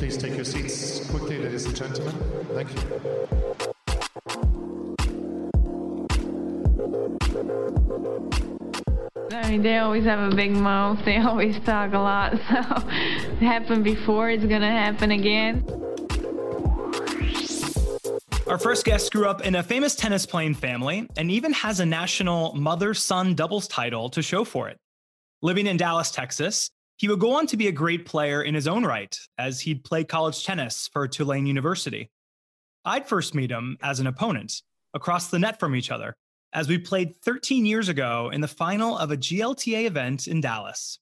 Please take your seats quickly, ladies and gentlemen. Thank you. I mean, they always have a big mouth. They always talk a lot. So it happened before. It's going to happen again. Our first guest grew up in a famous tennis playing family and even has a national mother-son doubles title to show for it. Living in Dallas, Texas, he would go on to be a great player in his own right, as he'd play college tennis for Tulane University. I'd first meet him as an opponent, across the net from each other, as we played 13 years ago in the final of a GLTA event in Dallas.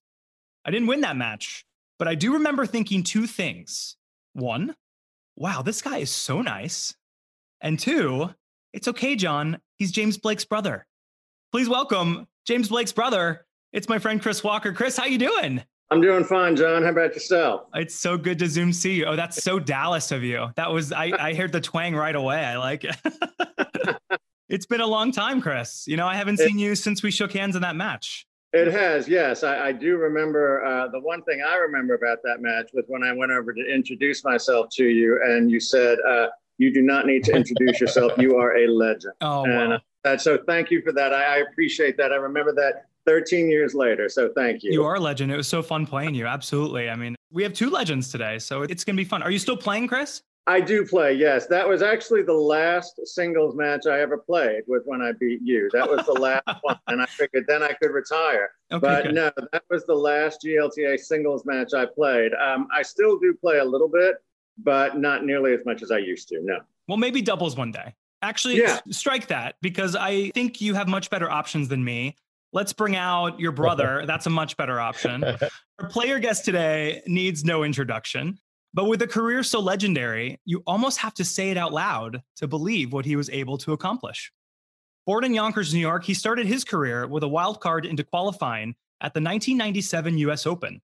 I didn't win that match, but I do remember thinking two things. One, wow, this guy is so nice. And two, it's okay, John, he's James Blake's brother. Please welcome James Blake's brother. It's my friend, Chris Walker. Chris, how you doing? I'm doing fine, John. How about yourself? It's so good to Zoom see you. Oh, that's so Dallas of you. That was, I heard the twang right away. I like it. It's been a long time, Chris. You know, I haven't seen you since we shook hands in that match. It has, yes. I do remember, the one thing I remember about that match was when I went over to introduce myself to you and you said, you do not need to introduce yourself. You are a legend. Oh, and, wow. So thank you for that. I appreciate that. I remember that 13 years later. So thank you. You are a legend. It was so fun playing you. Absolutely. I mean, we have two legends today, so it's going to be fun. Are you still playing, Chris? I do play, yes. That was actually the last singles match I ever played was when I beat you. That was the last one, and I figured then I could retire. Okay, but good. No, that was the last GLTA singles match I played. I still do play a little bit, but not nearly as much as I used to, no. Well, maybe doubles one day. Actually, yeah. Strike that, because I think you have much better options than me. Let's bring out your brother. That's a much better option. Our player guest today needs no introduction, but with a career so legendary, you almost have to say it out loud to believe what he was able to accomplish. Born in Yonkers, New York, he started his career with a wild card into qualifying at the 1997 U.S. Open.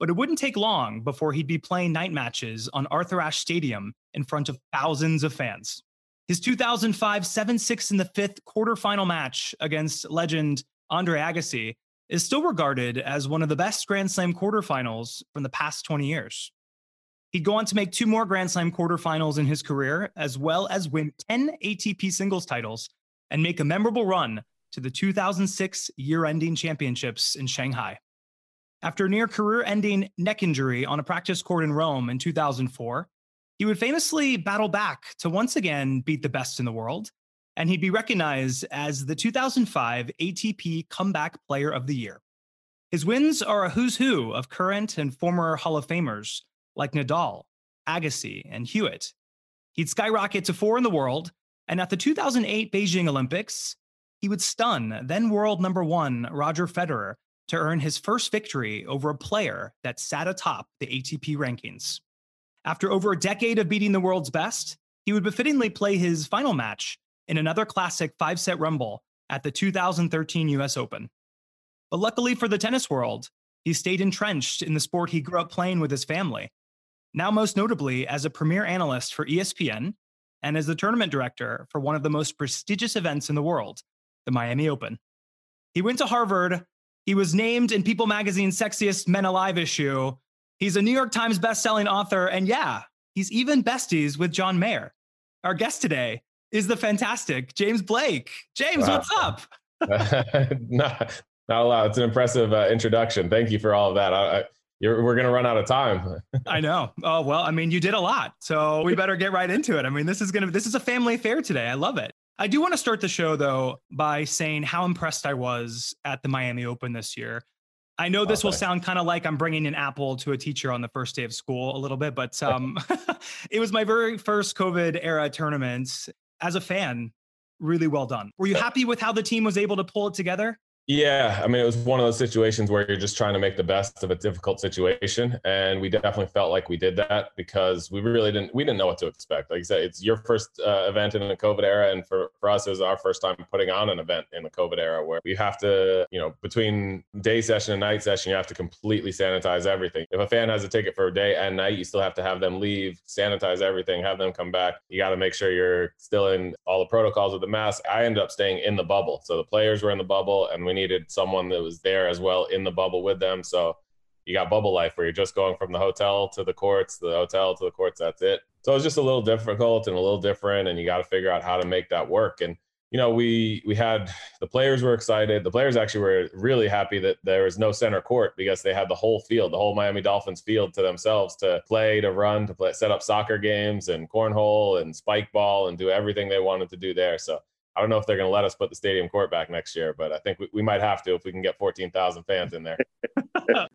But it wouldn't take long before he'd be playing night matches on Arthur Ashe Stadium in front of thousands of fans. His 2005 7-6 in the fifth quarterfinal match against legend Andre Agassi is still regarded as one of the best Grand Slam quarterfinals from the past 20 years. He'd go on to make two more Grand Slam quarterfinals in his career, as well as win 10 ATP singles titles and make a memorable run to the 2006 year-ending championships in Shanghai. After a near career-ending neck injury on a practice court in Rome in 2004, he would famously battle back to once again beat the best in the world, and he'd be recognized as the 2005 ATP Comeback Player of the Year. His wins are a who's who of current and former Hall of Famers like Nadal, Agassi, and Hewitt. He'd skyrocket to four in the world, and at the 2008 Beijing Olympics, he would stun then-world number one Roger Federer to earn his first victory over a player that sat atop the ATP rankings. After over a decade of beating the world's best, he would befittingly play his final match in another classic five-set rumble at the 2013 U.S. Open. But luckily for the tennis world, he stayed entrenched in the sport he grew up playing with his family, now most notably as a premier analyst for ESPN and as the tournament director for one of the most prestigious events in the world, the Miami Open. He went to Harvard. He was named in People Magazine's Sexiest Men Alive issue. He's a New York Times bestselling author, and yeah, he's even besties with John Mayer. Our guest today is the fantastic James Blake. James, wow. What's up? Not allowed. It's an impressive introduction. Thank you for all of that. We're going to run out of time. I know. Oh, well, I mean, you did a lot, so we better get right into it. I mean, this is a family affair today. I love it. I do want to start the show, though, by saying how impressed I was at the Miami Open this year. I know this will sound kind of like I'm bringing an apple to a teacher on the first day of school a little bit, but it was my very first COVID-era tournament. As a fan, really well done. Were you happy with how the team was able to pull it together? Yeah. I mean, it was one of those situations where you're just trying to make the best of a difficult situation. And we definitely felt like we did that because we didn't know what to expect. Like I said, it's your first event in the COVID era. And for us, it was our first time putting on an event in the COVID era where we have to, you know, between day session and night session, you have to completely sanitize everything. If a fan has a ticket for a day and night, you still have to have them leave, sanitize everything, have them come back. You got to make sure you're still in all the protocols with the mask. I ended up staying in the bubble. So the players were in the bubble and we needed someone that was there as well in the bubble with them. So you got bubble life where you're just going from the hotel to the courts, that's it. So it's just a little difficult and a little different, and you got to figure out how to make that work. And, you know, we had, the players were excited. The players actually were really happy that there was no center court because they had the whole field, the whole Miami Dolphins field to themselves to play, to run, to play, set up soccer games and cornhole and spike ball and do everything they wanted to do there. So I don't know if they're going to let us put the stadium court back next year, but I think we might have to if we can get 14,000 fans in there.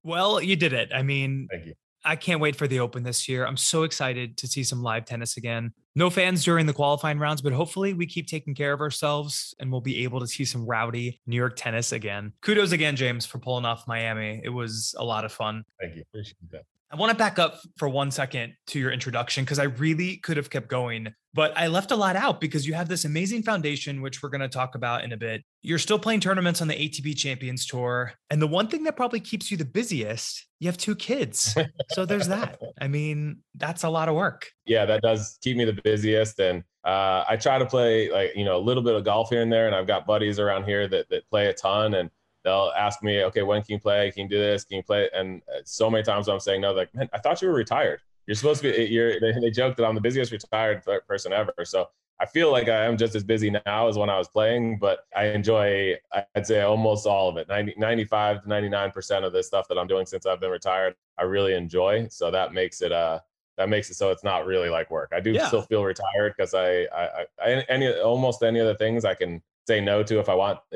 Well, you did it. I mean, thank you. I can't wait for the Open this year. I'm so excited to see some live tennis again. No fans during the qualifying rounds, but hopefully we keep taking care of ourselves and we'll be able to see some rowdy New York tennis again. Kudos again, James, for pulling off Miami. It was a lot of fun. Thank you. Appreciate that. I want to back up for 1 second to your introduction because I really could have kept going, but I left a lot out because you have this amazing foundation, which we're going to talk about in a bit. You're still playing tournaments on the ATP Champions Tour. And the one thing that probably keeps you the busiest, you have 2 kids. So there's that. I mean, that's a lot of work. Yeah, that does keep me the busiest. And I try to play, like, you know, a little bit of golf here and there. And I've got buddies around here that play a ton. And they'll ask me, okay, when can you play? Can you do this? Can you play? And so many times I'm saying no, like, man, I thought you were retired. You're supposed to be, they joke that I'm the busiest retired person ever. So I feel like I am just as busy now as when I was playing, but I enjoy, I'd say almost all of it. 95 to 99% of the stuff that I'm doing since I've been retired, I really enjoy. So that makes it so it's not really like work. I do still feel retired because almost any of the things I can say no to if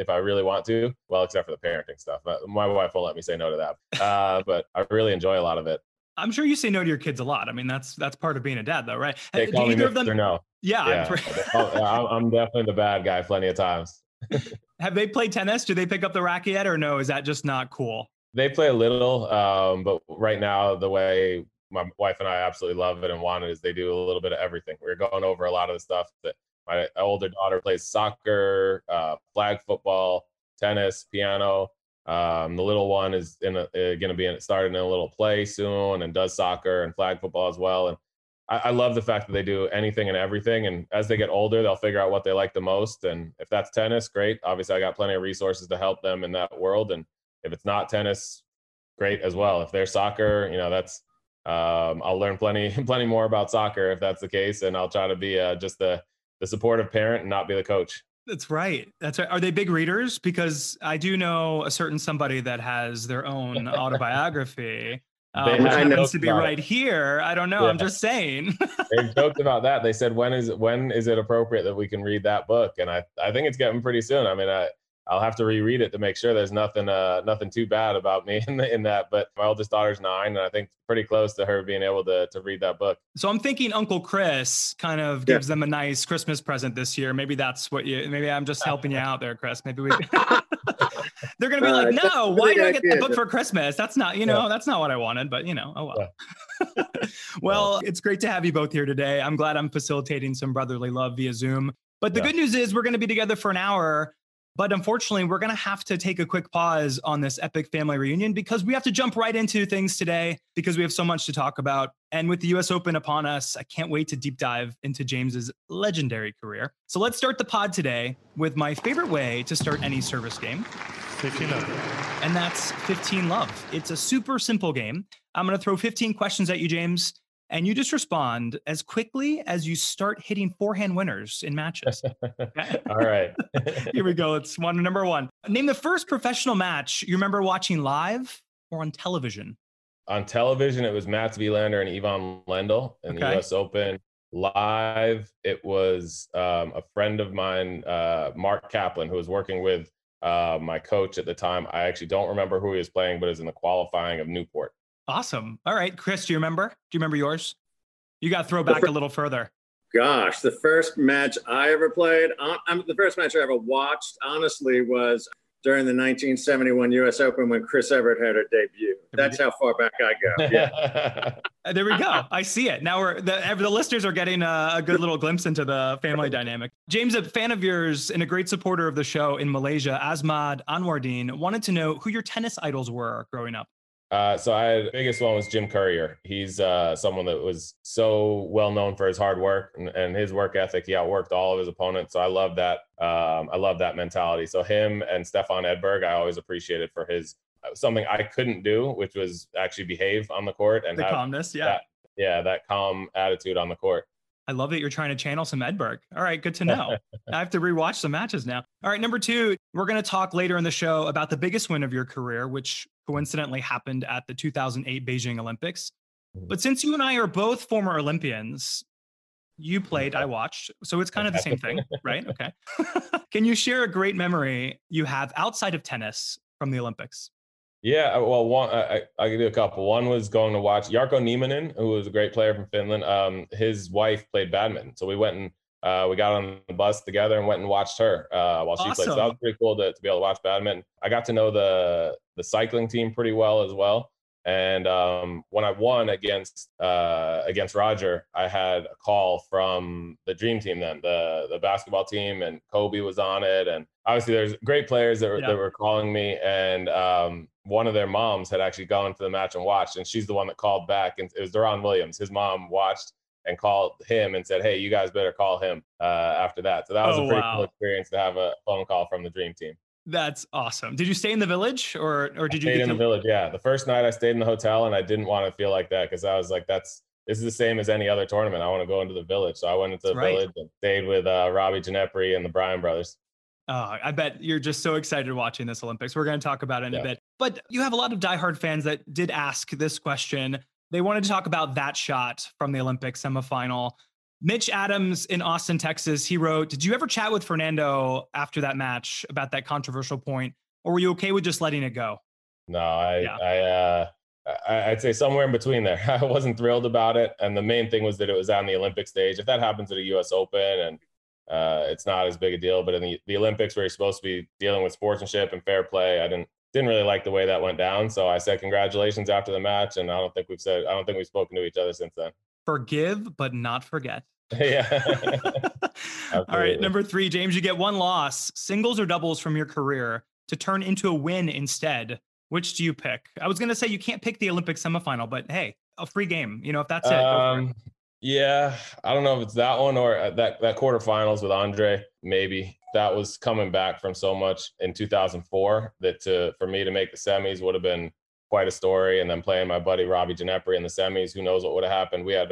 I really want to, well, except for the parenting stuff. My wife won't let me say no to that. But I really enjoy a lot of it. I'm sure you say no to your kids a lot. I mean, that's part of being a dad though, right? They call me Mr. No. Yeah. I'm definitely the bad guy plenty of times. Have they played tennis? Do they pick up the racket yet or no? Is that just not cool? They play a little, but right now the way my wife and I absolutely love it and want it is they do a little bit of everything. We're going over a lot of the stuff that my older daughter plays soccer, flag football, tennis, piano. The little one is going to be starting in a little play soon and does soccer and flag football as well. And I love the fact that they do anything and everything. And as they get older, they'll figure out what they like the most. And if that's tennis, great. Obviously, I got plenty of resources to help them in that world. And if it's not tennis, great as well. If they're soccer, you know, that's I'll learn plenty more about soccer if that's the case. And I'll try to be just the supportive parent and not be the coach. That's right. Are they big readers? Because I do know a certain somebody that has their own autobiography. Which happens to be right here. I don't know. Yeah. I'm just saying. They joked about that. They said, when is it appropriate that we can read that book? And I think it's getting pretty soon. I mean, I'll have to reread it to make sure there's nothing too bad about me in that. But my oldest daughter's 9, and I think pretty close to her being able to read that book. So I'm thinking Uncle Chris kind of gives them a nice Christmas present this year. Maybe that's what maybe I'm just helping you out there, Chris. Maybe they're going to be like, no, why did I get the book for Christmas? That's not, that's not what I wanted, but oh well. Yeah. Well, it's great to have you both here today. I'm glad I'm facilitating some brotherly love via Zoom. But the good news is we're going to be together for an hour. But unfortunately, we're going to have to take a quick pause on this epic family reunion because we have to jump right into things today because we have so much to talk about. And with the US Open upon us, I can't wait to deep dive into James's legendary career. So let's start the pod today with my favorite way to start any service game. 15 love. And that's 15 love. It's a super simple game. I'm going to throw 15 questions at you, James, and you just respond as quickly as you start hitting forehand winners in matches. All right. Here we go. It's one number one. Name the first professional match you remember watching live or on television. On television, it was Mats Wilander and Ivan Lendl in the U.S. Open. Live, it was a friend of mine, Mark Kaplan, who was working with my coach at the time. I actually don't remember who he was playing, but it was in the qualifying of Newport. Awesome. All right. Chris, do you remember? Do you remember yours? You got to throw back a little further. Gosh, the first match I ever played, the first match I ever watched, honestly, was during the 1971 U.S. Open when Chris Evert had her debut. That's how far back I go. Yeah. There we go. I see it. Now the listeners are getting a good little glimpse into the family dynamic. James, a fan of yours and a great supporter of the show in Malaysia, Asmad Anwardin, wanted to know who your tennis idols were growing up. The biggest one was Jim Courier. He's someone that was so well known for his hard work and his work ethic. He outworked all of his opponents. So I love that. I love that mentality. So him and Stefan Edberg, I always appreciated for his something I couldn't do, which was actually behave on the court and the calmness. Yeah. That calm attitude on the court. I love that you're trying to channel some Edberg. All right, good to know. I have to rewatch some matches now. All right, number two, we're going to talk later in the show about the biggest win of your career, which coincidentally happened at the 2008 Beijing Olympics. But since you and I are both former Olympians, you played, I watched, so it's kind of the same thing, right? Okay. Can you share a great memory you have outside of tennis from the Olympics? Yeah, well, one, I can do a couple. One was going to watch Jarkko Nieminen, who was a great player from Finland. His wife played badminton. So we went and we got on the bus together and went and watched her while she played. So that was pretty cool to be able to watch badminton. I got to know the cycling team pretty well as well. And when I won against Roger, I had a call from the Dream Team then, the basketball team, and Kobe was on it. And obviously there's great players that were calling me. And one of their moms had actually gone to the match and watched, and she's the one that called back. And it was Deron Williams. His mom watched and called him and said, hey, you guys better call him after that. So that was a pretty cool experience to have a phone call from the Dream Team. That's awesome. Did you stay in the village or did you stay in the village? Yeah. The first night I stayed in the hotel, and I didn't want to feel like that, because I was like, this is the same as any other tournament. I want to go into the village. So I went into the village and stayed with Robbie Ginepri and the Bryan brothers. Oh, I bet you're just so excited watching this Olympics. We're going to talk about it in a bit, but you have a lot of diehard fans that did ask this question. They wanted to talk about that shot from the Olympic semifinal. Mitch Adams in Austin, Texas, he wrote, did you ever chat with Fernando after that match about that controversial point, or were you okay with just letting it go? No, I'd say somewhere in between there. I wasn't thrilled about it. And the main thing was that it was on the Olympic stage. If that happens at a US Open, and it's not as big a deal, but in the Olympics, where you're supposed to be dealing with sportsmanship and fair play, I didn't really like the way that went down. So I said congratulations after the match. And I don't think we've spoken to each other since then. Forgive, but not forget. Yeah. All right. Number three, James, you get one loss, singles or doubles from your career to turn into a win instead. Which do you pick? I was going to say you can't pick the Olympic semifinal, but hey, a free game, if that's it. Go for it. Yeah. I don't know if it's that one or that quarterfinals with Andre, maybe. That was coming back from so much in 2004 that for me to make the semis would have been quite a story, and then playing my buddy Robbie Ginepri in the semis, who knows what would have happened. We had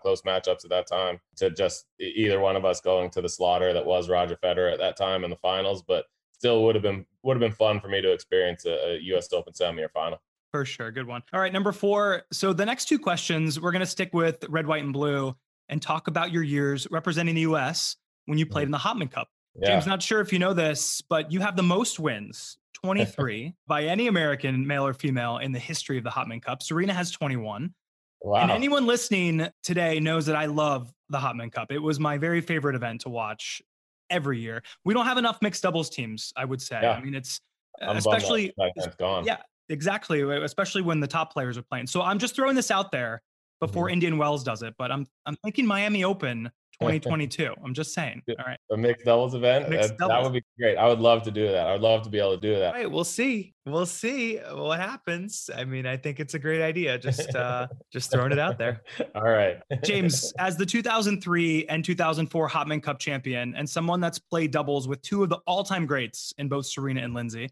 close matchups at that time to just either one of us going to the slaughter that was Roger Federer at that time in the finals, but still would have been fun for me to experience a US Open semi or final. For sure. Good one. All right. Number four. So the next two questions, we're going to stick with red, white, and blue and talk about your years representing the US when you played in the Hopman Cup. Yeah. James, not sure if you know this, but you have the most wins, 23 by any American male or female in the history of the Hopman Cup. Serena has 21. Wow. And anyone listening today knows that I love the Hopman Cup. It was my very favorite event to watch every year. We don't have enough mixed doubles teams, I would say. Yeah. I mean, it's especially gone. Yeah, exactly. Especially when the top players are playing. So I'm just throwing this out there before Indian Wells does it, but I'm thinking Miami Open 2022. I'm just saying. All right. A mixed doubles event. That would be great. I would love to do that. I would love to be able to do that. All right. We'll see. We'll see what happens. I mean, I think it's a great idea. Just throwing it out there. All right. James, as the 2003 and 2004 Hopman Cup champion and someone that's played doubles with two of the all-time greats in both Serena and Lindsay,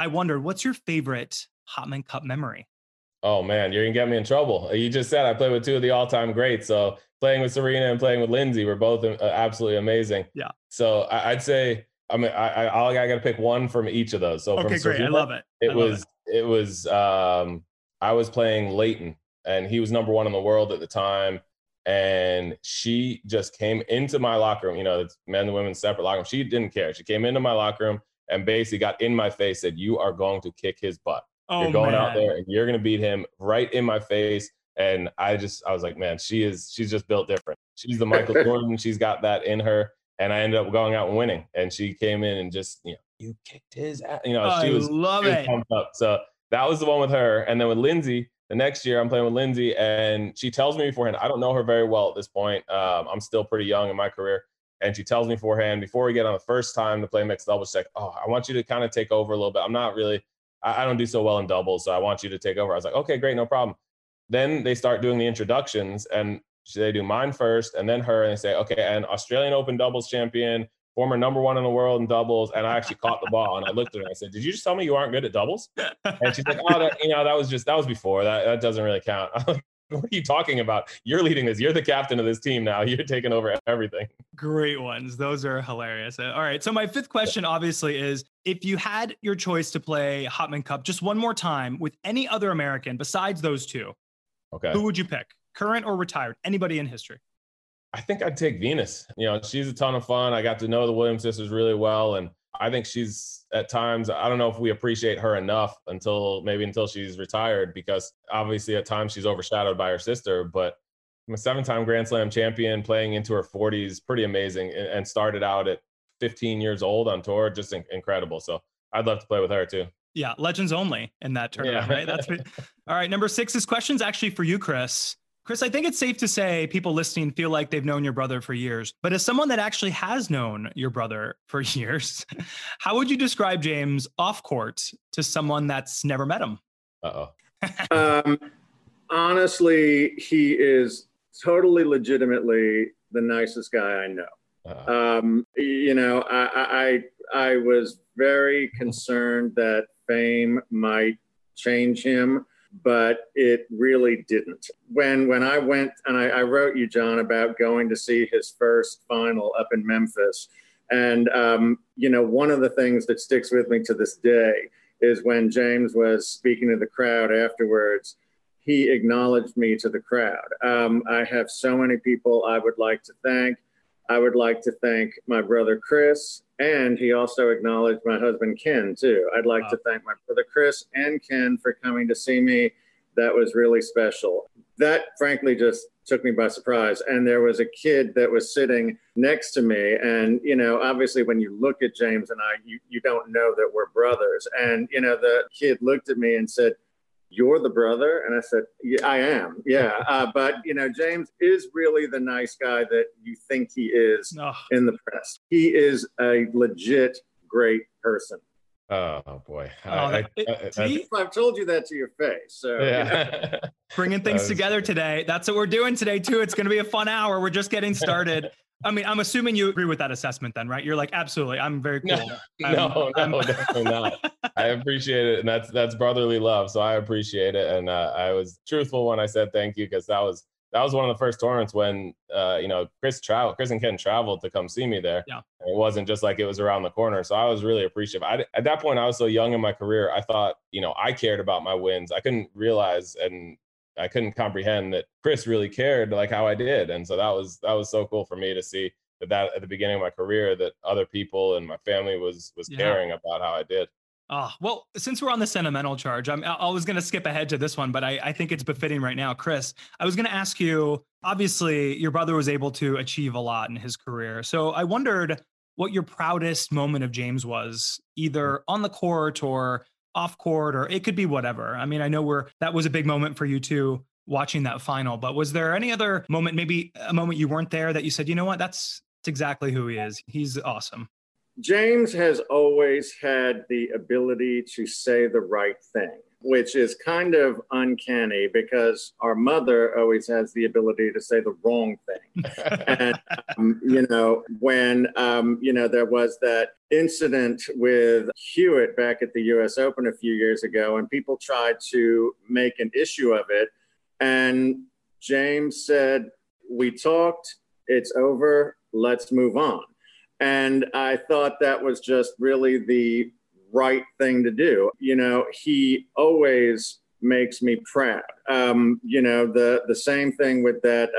I wonder, what's your favorite Hopman Cup memory? Oh man, you're gonna get me in trouble. You just said I played with two of the all-time greats. So playing with Serena and playing with Lindsay were both absolutely amazing. Yeah. So I'd say, I gotta pick one from each of those. So okay, from Serena, great. I love it. I was playing Layton, and he was number one in the world at the time. And she just came into my locker room. It's men and women separate locker room. She didn't care. She came into my locker room and basically got in my face, said, "You are going to kick his butt. You're going out there and you're going to beat him," right in my face. And I was like, man, she's just built different. She's the Michael Jordan. She's got that in her. And I ended up going out and winning. And she came in and just, you kicked his ass. She was pumped up. So that was the one with her. And then with Lindsay, the next year I'm playing with Lindsay, and she tells me beforehand, I don't know her very well at this point. I'm still pretty young in my career. And she tells me beforehand, before we get on the first time to play mixed doubles, she's like, "Oh, I want you to kind of take over a little bit. I don't do so well in doubles, so I want you to take over." I was like, "Okay, great, no problem." Then they start doing the introductions, and they do mine first and then her, and they say, "Okay, and Australian Open doubles champion, former number one in the world in doubles. And I actually caught the ball, and I looked at her and I said, did you just tell me you aren't good at doubles? And she's like, oh, that, you know, that was before. That doesn't really count. I'm like, what are you talking about? You're leading this. You're the captain of this team now. You're taking over everything. Great ones. Those are hilarious. All right. So my fifth question obviously is, if you had your choice to play Hopman Cup just one more time with any other American besides those two, okay, who would you pick? Current or retired? Anybody in history? I think I'd take Venus. You know, she's a ton of fun. I got to know the Williams sisters really well. And I think she's, at times, I don't know if we appreciate her enough until she's retired, because obviously at times she's overshadowed by her sister. But I'm a seven-time Grand Slam champion playing into her 40s, pretty amazing, and started out at 15 years old on tour, just incredible. So I'd love to play with her too. Yeah, legends only in that tournament, yeah. Right? All right, number six, this question's actually for you, Chris. Chris, I think it's safe to say people listening feel like they've known your brother for years, but as someone that actually has known your brother for years, how would you describe James off court to someone that's never met him? Uh-oh. Honestly, he is totally legitimately the nicest guy I know. Uh-huh. You know, I was very concerned that fame might change him, but it really didn't. When I went, and I wrote you, John, about going to see his first final up in Memphis. And, you know, one of the things that sticks with me to this day is when James was speaking to the crowd afterwards, he acknowledged me to the crowd. I have so many people I would like to thank. I would like to thank my brother, Chris, and he also acknowledged my husband, Ken, too. I'd like to thank my brother, Chris, and Ken for coming to see me. That was really special. That, frankly, just took me by surprise. And there was a kid that was sitting next to me. And, you know, obviously, when you look at James and I, you don't know that we're brothers. And, you know, the kid looked at me and said, "You're the brother?" And I said, "Yeah, I am." Yeah. But, you know, James is really the nice guy that you think he is in the press. He is a legit great person. Oh, boy. I've told you that to your face. So, yeah. You know. Bringing things together today. That's what we're doing today, too. It's going to be a fun hour. We're just getting started. I mean, I'm assuming you agree with that assessment then, right? You're like, absolutely. I'm very cool. No, definitely not. I appreciate it. And that's brotherly love. So I appreciate it. And I was truthful when I said thank you, because that was one of the first tournaments when, you know, Chris and Ken traveled to come see me there. Yeah. And it wasn't just like it was around the corner. So I was really appreciative. At that point, I was so young in my career. I thought, you know, I cared about my wins. I couldn't realize I couldn't comprehend that Chris really cared like how I did. And so that was so cool for me to see that at the beginning of my career, that other people and my family was caring about how I did. Well, since we're on the sentimental charge, I was going to skip ahead to this one, but I think it's befitting right now. Chris, I was going to ask you, obviously your brother was able to achieve a lot in his career. So I wondered what your proudest moment of James was, either on the court or off court, or it could be whatever. I mean, I know that was a big moment for you too, watching that final, but was there any other moment, maybe a moment you weren't there, that you said, you know what, that's exactly who he is. He's awesome. James has always had the ability to say the right thing, which is kind of uncanny, because our mother always has the ability to say the wrong thing. And, you know, when, you know, there was that incident with Hewitt back at the US Open a few years ago, and people tried to make an issue of it. And James said, "We talked, it's over, let's move on." And I thought that was just really the right thing to do. You know, he always makes me proud. You know, the same thing with that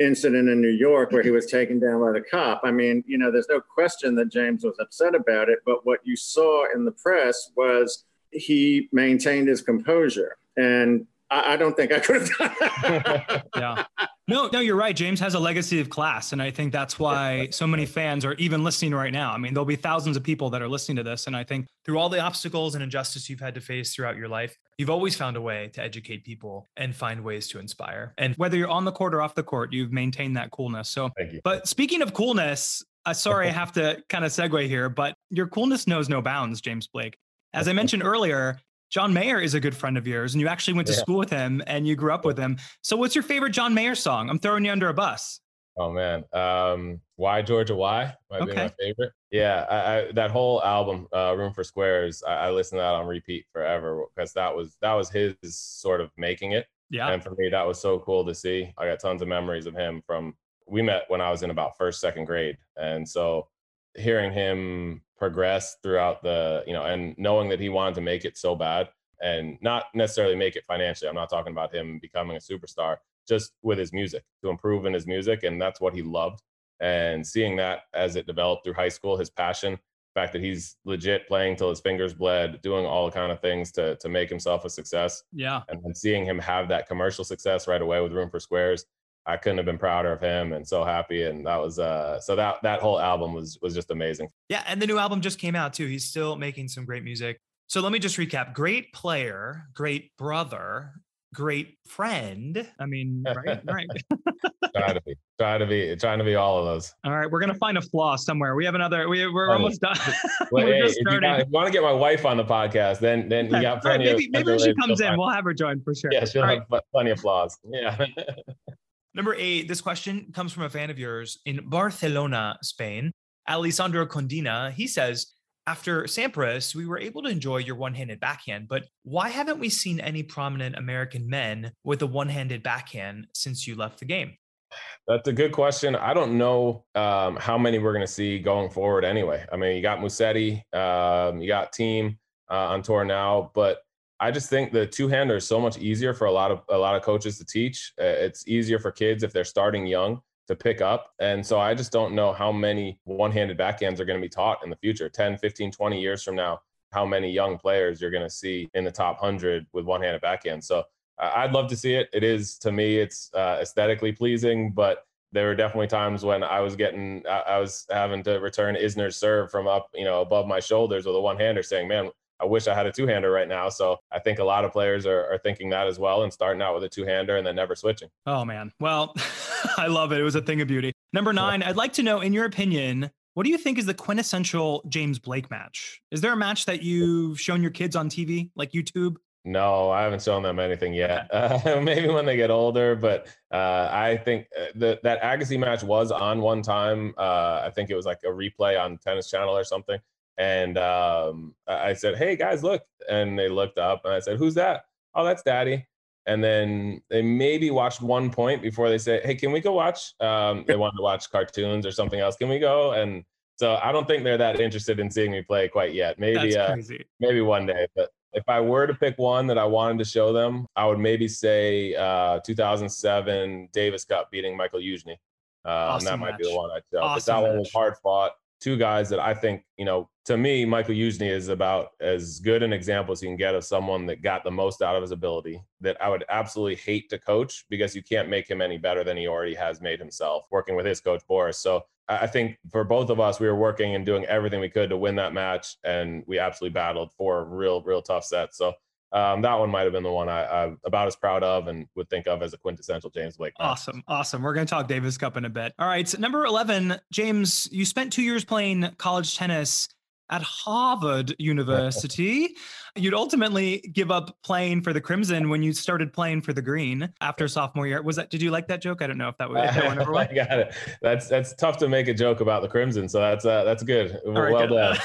incident in New York where he was taken down by the cop. I mean, you know, there's no question that James was upset about it, but what you saw in the press was he maintained his composure. And I don't think I could have done that. Yeah. No, you're right. James has a legacy of class. And I think that's why so many fans are even listening right now. I mean, there'll be thousands of people that are listening to this. And I think through all the obstacles and injustice you've had to face throughout your life, you've always found a way to educate people and find ways to inspire. And whether you're on the court or off the court, you've maintained that coolness. So, thank you. But speaking of coolness, sorry, I have to kind of segue here, but your coolness knows no bounds, James Blake. As I mentioned earlier, John Mayer is a good friend of yours, and you actually went to school with him and you grew up with him. So what's your favorite John Mayer song? I'm throwing you under a bus. Oh man, Why Georgia Why might be my favorite. Yeah, I that whole album, Room for Squares, I listened to that on repeat forever because that was his sort of making it. Yeah, and for me that was so cool to see. I got tons of memories of him from we met when I was in about first, second grade, and so hearing him progress throughout the, and knowing that he wanted to make it so bad and not necessarily make it financially. I'm not talking about him becoming a superstar, just with his music, to improve in his music. And that's what he loved. And seeing that as it developed through high school, his passion, the fact that he's legit playing till his fingers bled, doing all kind of things to make himself a success. Yeah. And then seeing him have that commercial success right away with Room for Squares, I couldn't have been prouder of him and so happy. And that was, so that whole album was just amazing. Yeah. And the new album just came out too. He's still making some great music. So let me just recap. Great player, great brother, great friend. I mean, right. Trying to be all of those. All right. We're going to find a flaw somewhere. We have another, we're almost done. Well, we're just starting. If you want to get my wife on the podcast, then you got plenty of. Maybe when she comes in, we'll have her join for sure. Yeah. She'll have plenty of flaws. Yeah. Number 8, this question comes from a fan of yours in Barcelona, Spain. Alessandro Condina, he says, after Sampras, we were able to enjoy your one-handed backhand, but why haven't we seen any prominent American men with a one-handed backhand since you left the game? That's a good question. I don't know how many we're going to see going forward anyway. I mean, you got Musetti, you got Team on tour now, but I just think the two-hander is so much easier for a lot of coaches to teach. It's easier for kids if they're starting young to pick up. And so I just don't know how many one-handed backhands are going to be taught in the future. 10, 15, 20 years from now, how many young players you're going to see in the top 100 with one-handed backhands. So I'd love to see it. It is, to me, it's aesthetically pleasing, but there were definitely times when I was having to return Isner's serve from up, above my shoulders with a one-hander saying, man, I wish I had a two-hander right now. So I think a lot of players are thinking that as well and starting out with a two-hander and then never switching. Oh, man. Well, I love it. It was a thing of beauty. Number 9, I'd like to know, in your opinion, what do you think is the quintessential James Blake match? Is there a match that you've shown your kids on TV, like YouTube? No, I haven't shown them anything yet. Maybe when they get older, but I think that Agassi match was on one time. I think it was like a replay on Tennis Channel or something. And I said, hey guys, look, and they looked up and I said, who's that? Oh, that's Daddy. And then they maybe watched one point before they said, hey, can we go watch? They wanted to watch cartoons or something else. Can we go? And so I don't think they're that interested in seeing me play quite yet. Maybe, maybe one day, but if I were to pick one that I wanted to show them, I would maybe say 2007 Davis Cup beating Mikhail Youzhny. Awesome that match. Might be the one I'd show. Awesome, but that one was hard fought. Two guys that I think, to me, Mikhail Youzhny is about as good an example as you can get of someone that got the most out of his ability, that I would absolutely hate to coach because you can't make him any better than he already has made himself working with his coach, Boris. So I think for both of us, we were working and doing everything we could to win that match. And we absolutely battled for real, real tough sets. So that one might've been the one I'm about as proud of and would think of as a quintessential James Blake match. Awesome. We're going to talk Davis Cup in a bit. All right. So number 11, James, you spent 2 years playing college tennis at Harvard University. You'd ultimately give up playing for the Crimson when you started playing for the Green after sophomore year. Did you like that joke? I don't know if that was wonderful. I got it. That's tough to make a joke about the Crimson. So that's good. Right, well done.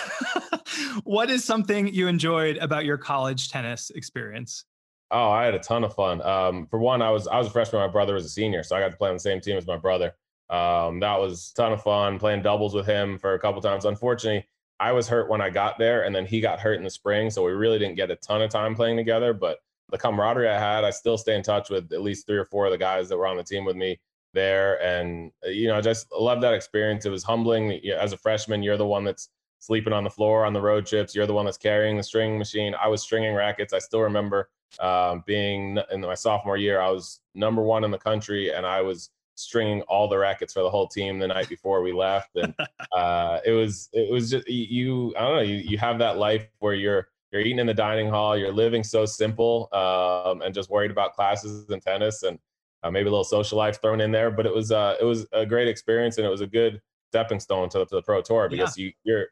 What is something you enjoyed about your college tennis experience? Oh, I had a ton of fun. For one, I was a freshman. My brother was a senior. So I got to play on the same team as my brother. That was a ton of fun playing doubles with him for a couple times. Unfortunately, I was hurt when I got there, and then he got hurt in the spring. So we really didn't get a ton of time playing together, but the camaraderie I had, I still stay in touch with at least 3 or 4 of the guys that were on the team with me there. And, I just love that experience. It was humbling. As a freshman, you're the one that's sleeping on the floor on the road trips. You're the one that's carrying the string machine. I was stringing rackets. I still remember being in my sophomore year, I was number 1 in the country, and I was stringing all the rackets for the whole team the night before we left. And it was just, I don't know, you have that life where you're eating in the dining hall, you're living so simple and just worried about classes and tennis and maybe a little social life thrown in there. But it was a great experience, and it was a good stepping stone to the pro tour because you're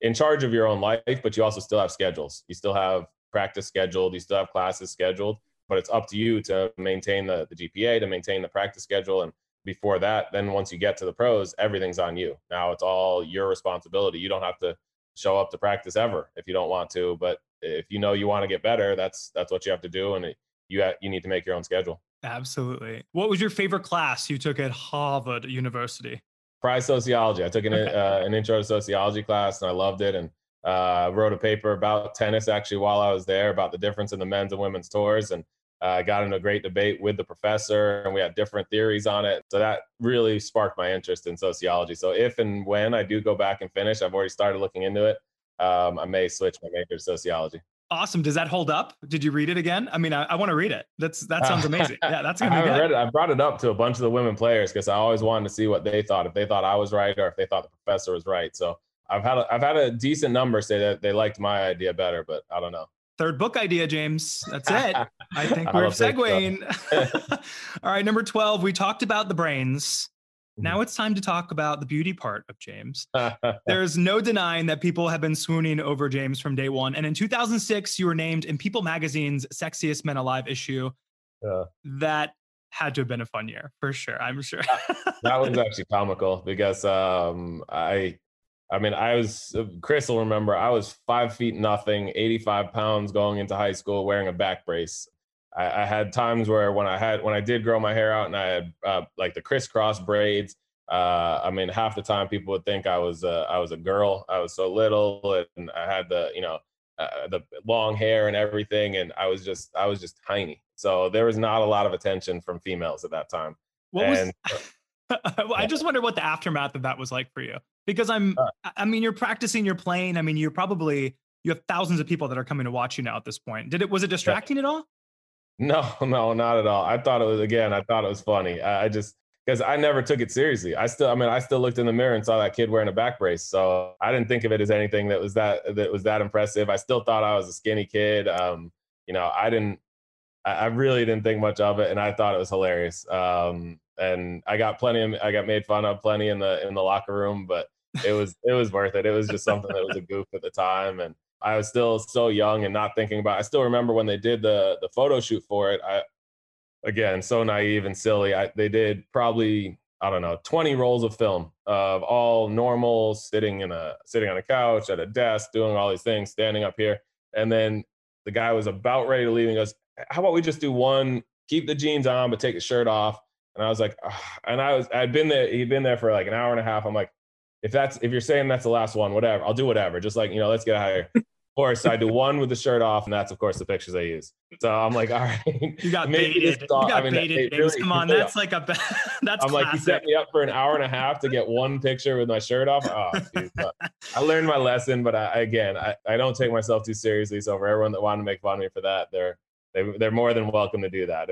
in charge of your own life, but you also still have schedules. You still have practice scheduled, you still have classes scheduled, but it's up to you to maintain the GPA, to maintain the practice schedule. And before that, then once you get to the pros, everything's on you. Now it's all your responsibility. You don't have to show up to practice ever if you don't want to, but if you know you want to get better, that's what you have to do, and you need to make your own schedule. Absolutely. What was your favorite class you took at Harvard University? Probably sociology. I took an intro to sociology class, and I loved it. And I wrote a paper about tennis actually while I was there, about the difference in the men's and women's tours, and I got into a great debate with the professor, and we had different theories on it. So that really sparked my interest in sociology. So if and when I do go back and finish, I've already started looking into it. I may switch my major to sociology. Awesome. Does that hold up? Did you read it again? I mean, I want to read it. That sounds amazing. Yeah, that's gonna be good. I brought it up to a bunch of the women players because I always wanted to see what they thought, if they thought I was right or if they thought the professor was right. So I've had a decent number say that they liked my idea better, but I don't know. Third book idea, James. That's it. I think we're segueing. All right, number 12. We talked about the brains. Now it's time to talk about the beauty part of James. There's no denying that people have been swooning over James from day one. And in 2006, you were named in People Magazine's Sexiest Men Alive issue. That had to have been a fun year, for sure, I'm sure. That was actually comical because Chris will remember, I was 5'0", 85 pounds going into high school wearing a back brace. I had times where when I did grow my hair out and I had like the crisscross braids, half the time people would think I was a girl. I was so little, and I had the long hair and everything. And I was just tiny. So there was not a lot of attention from females at that time. I just wonder what the aftermath of that was like for you, because you're practicing, you're playing. I mean, you have thousands of people that are coming to watch you now at this point. Was it distracting at all? No, not at all. I thought it was funny. I just, because I never took it seriously. I still looked in the mirror and saw that kid wearing a back brace. So I didn't think of it as anything that was that impressive. I still thought I was a skinny kid. I really didn't think much of it, and I thought it was hilarious. And I got made fun of plenty in the locker room, but it was worth it. It was just something that was a goof at the time. And I was still so young and not thinking about it. I still remember when they did the photo shoot for it. So naive and silly. They did probably, 20 rolls of film of all normal, sitting on a couch, at a desk, doing all these things, standing up here. And then the guy was about ready to leave and goes, "How about we just do one, keep the jeans on, but take the shirt off?" And I was like, ugh. And I'd been there. He'd been there for like an hour and a half. I'm like, if you're saying that's the last one, whatever, I'll do whatever. Just like, let's get out of here. Of course, I do one with the shirt off, and that's, of course, the pictures I use. So I'm like, all right. You got baited. Baited. Really, come on, that's like a that's I'm classic. Like, you set me up for an hour and a half to get one picture with my shirt off? Oh, geez. I learned my lesson, but I don't take myself too seriously. So for everyone that wanted to make fun of me for that, they're more than welcome to do that.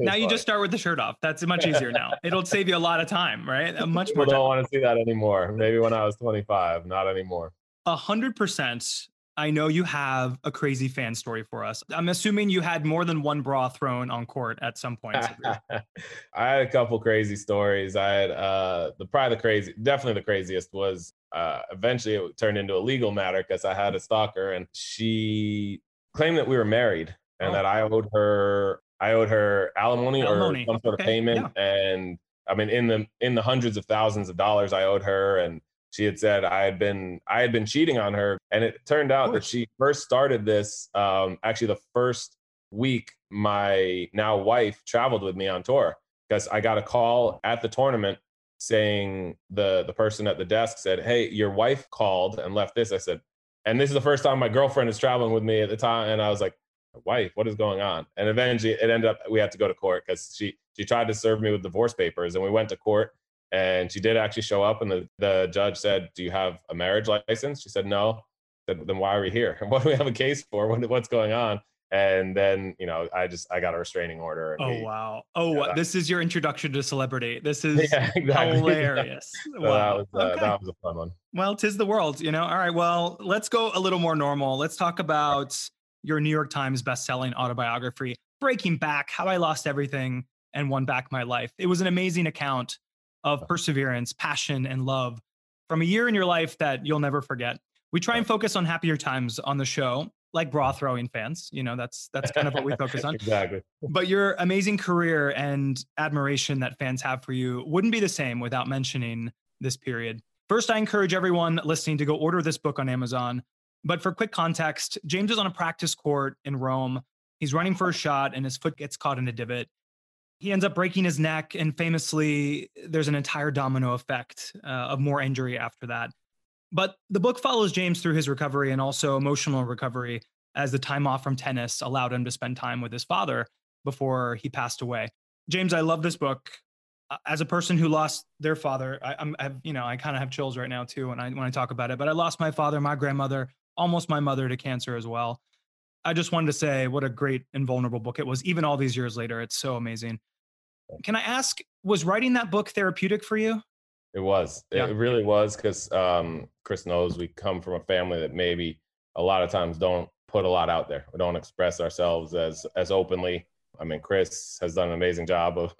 Now you just start with the shirt off. That's much easier now. It'll save you a lot of time, right? Much more. I don't want to see that anymore. Maybe when I was 25, not anymore. 100%. I know you have a crazy fan story for us. I'm assuming you had more than one bra thrown on court at some point. I had a couple crazy stories. I had definitely the craziest was eventually it turned into a legal matter because I had a stalker, and she claimed that we were married and that I owed her alimony. Or some sort of payment. Yeah. And in the hundreds of thousands of dollars I owed her. And she had said I had been cheating on her, and it turned out that she first started this actually the first week my now wife traveled with me on tour, because I got a call at the tournament saying the person at the desk said, "Hey, your wife called and left this." I said, and this is the first time my girlfriend is traveling with me at the time, and I was like, "Wife, what is going on?" And eventually it ended up we had to go to court because she tried to serve me with divorce papers, and we went to court. And she did actually show up, and the judge said, "Do you have a marriage license?" She said, "No." I said, "Then why are we here? What do we have a case for? What's going on?" And then, I got a restraining order. And this is your introduction to celebrity. This is hilarious. So wow. That was a fun one. Well, 'tis the world, All right, well, let's go a little more normal. Let's talk about your New York Times bestselling autobiography, Breaking Back: How I Lost Everything and Won Back My Life. It was an amazing account of perseverance, passion, and love from a year in your life that you'll never forget. We try and focus on happier times on the show, like bra throwing fans, you know, that's kind of what we focus on. Exactly. But your amazing career and admiration that fans have for you wouldn't be the same without mentioning this period. First, I encourage everyone listening to go order this book on Amazon. But for quick context, James is on a practice court in Rome. He's running for a shot and his foot gets caught in a divot. He ends up breaking his neck, and famously, there's an entire domino effect of more injury after that. But the book follows James through his recovery and also emotional recovery, as the time off from tennis allowed him to spend time with his father before he passed away. James, I love this book. As a person who lost their father, I kind of have chills right now too when I talk about it. But I lost my father, my grandmother, almost my mother to cancer as well. I just wanted to say what a great and vulnerable book it was, even all these years later. It's so amazing. Can I ask, was writing that book therapeutic for you? It was. Yeah. It really was, because Chris knows we come from a family that maybe a lot of times don't put a lot out there. We don't express ourselves as openly. I mean, Chris has done an amazing job of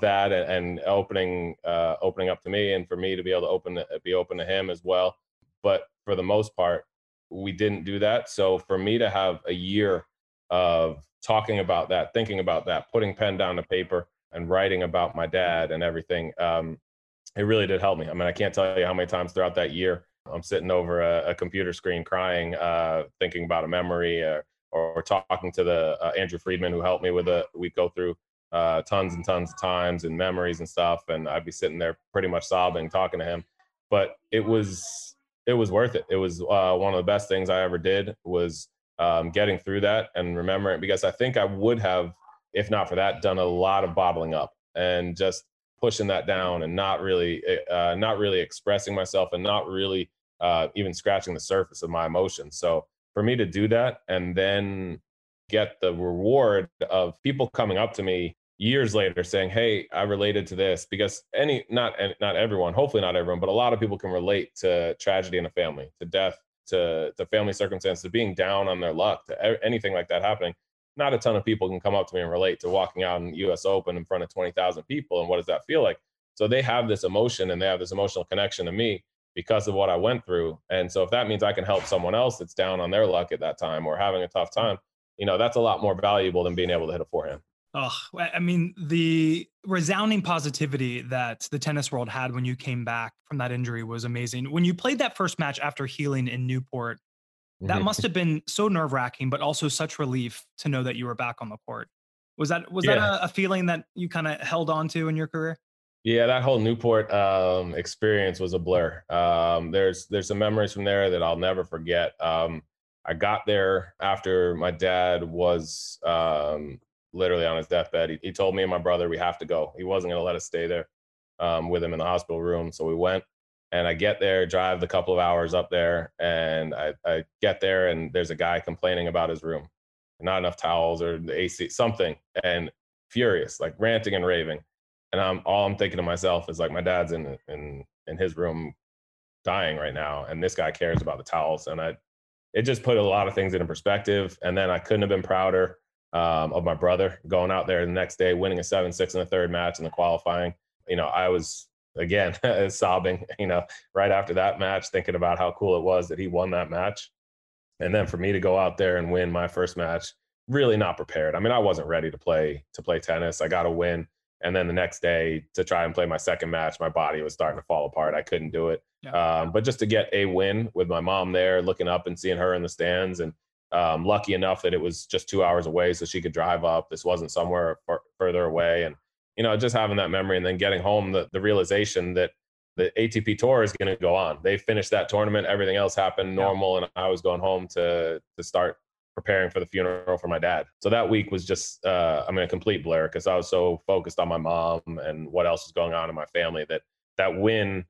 that and opening up to me, and for me to be able to be open to him as well. But for the most part, we didn't do that. So for me to have a year of talking about that, thinking about that, putting pen down to paper and writing about my dad and everything, it really did help me. I mean, I can't tell you how many times throughout that year I'm sitting over a computer screen crying, thinking about a memory, or talking to the Andrew Friedman, who helped me with we go through tons and tons of times and memories and stuff. And I'd be sitting there pretty much sobbing, talking to him, but it was worth it. It was one of the best things I ever did, was getting through that and remembering, because I think I would have, if not for that, done a lot of bottling up and just pushing that down and not really expressing myself and not really even scratching the surface of my emotions. So for me to do that and then get the reward of people coming up to me years later saying, "Hey, I related to this," because not everyone, but a lot of people can relate to tragedy in a family, to death, to family circumstances, to being down on their luck, to anything like that happening. Not a ton of people can come up to me and relate to walking out in the US Open in front of 20,000 people. And what does that feel like? So they have this emotion and they have this emotional connection to me because of what I went through. And so if that means I can help someone else that's down on their luck at that time or having a tough time, you know, that's a lot more valuable than being able to hit a forehand. Oh, I mean, the resounding positivity that the tennis world had when you came back from that injury was amazing. When you played that first match after healing in Newport, that must have been so nerve-wracking, but also such relief to know that you were back on the court. Was that a feeling that you kind of held on to in your career? Yeah, that whole Newport experience was a blur. There's some memories from there that I'll never forget. I got there after my dad was literally on his deathbed. He told me and my brother, we have to go. He wasn't going to let us stay there with him in the hospital room. So we went, and I get there, drive the couple of hours up there, and I get there, and there's a guy complaining about his room. Not enough towels or the AC, something, and furious, like ranting and raving. And all I'm thinking to myself is, like, my dad's in his room dying right now, and this guy cares about the towels. And it just put a lot of things into perspective. And then I couldn't have been prouder of my brother going out there the next day, winning a 7-6 in the third match in the qualifying. You know, I was, again, sobbing, you know, right after that match, thinking about how cool it was that he won that match. And then for me to go out there and win my first match, really not prepared. I mean, I wasn't ready to play tennis. I got a win. And then the next day, to try and play my second match, my body was starting to fall apart. I couldn't do it. Yeah. But just to get a win with my mom there, looking up and seeing her in the stands, and lucky enough that it was just 2 hours away, so she could drive up. This wasn't somewhere further away. And, you know, just having that memory, and then getting home, the realization that the ATP tour is going to go on. They finished that tournament. Everything else happened normal. Yeah. And I was going home to start preparing for the funeral for my dad. So that week was just, a complete blur, because I was so focused on my mom and what else was going on in my family that win,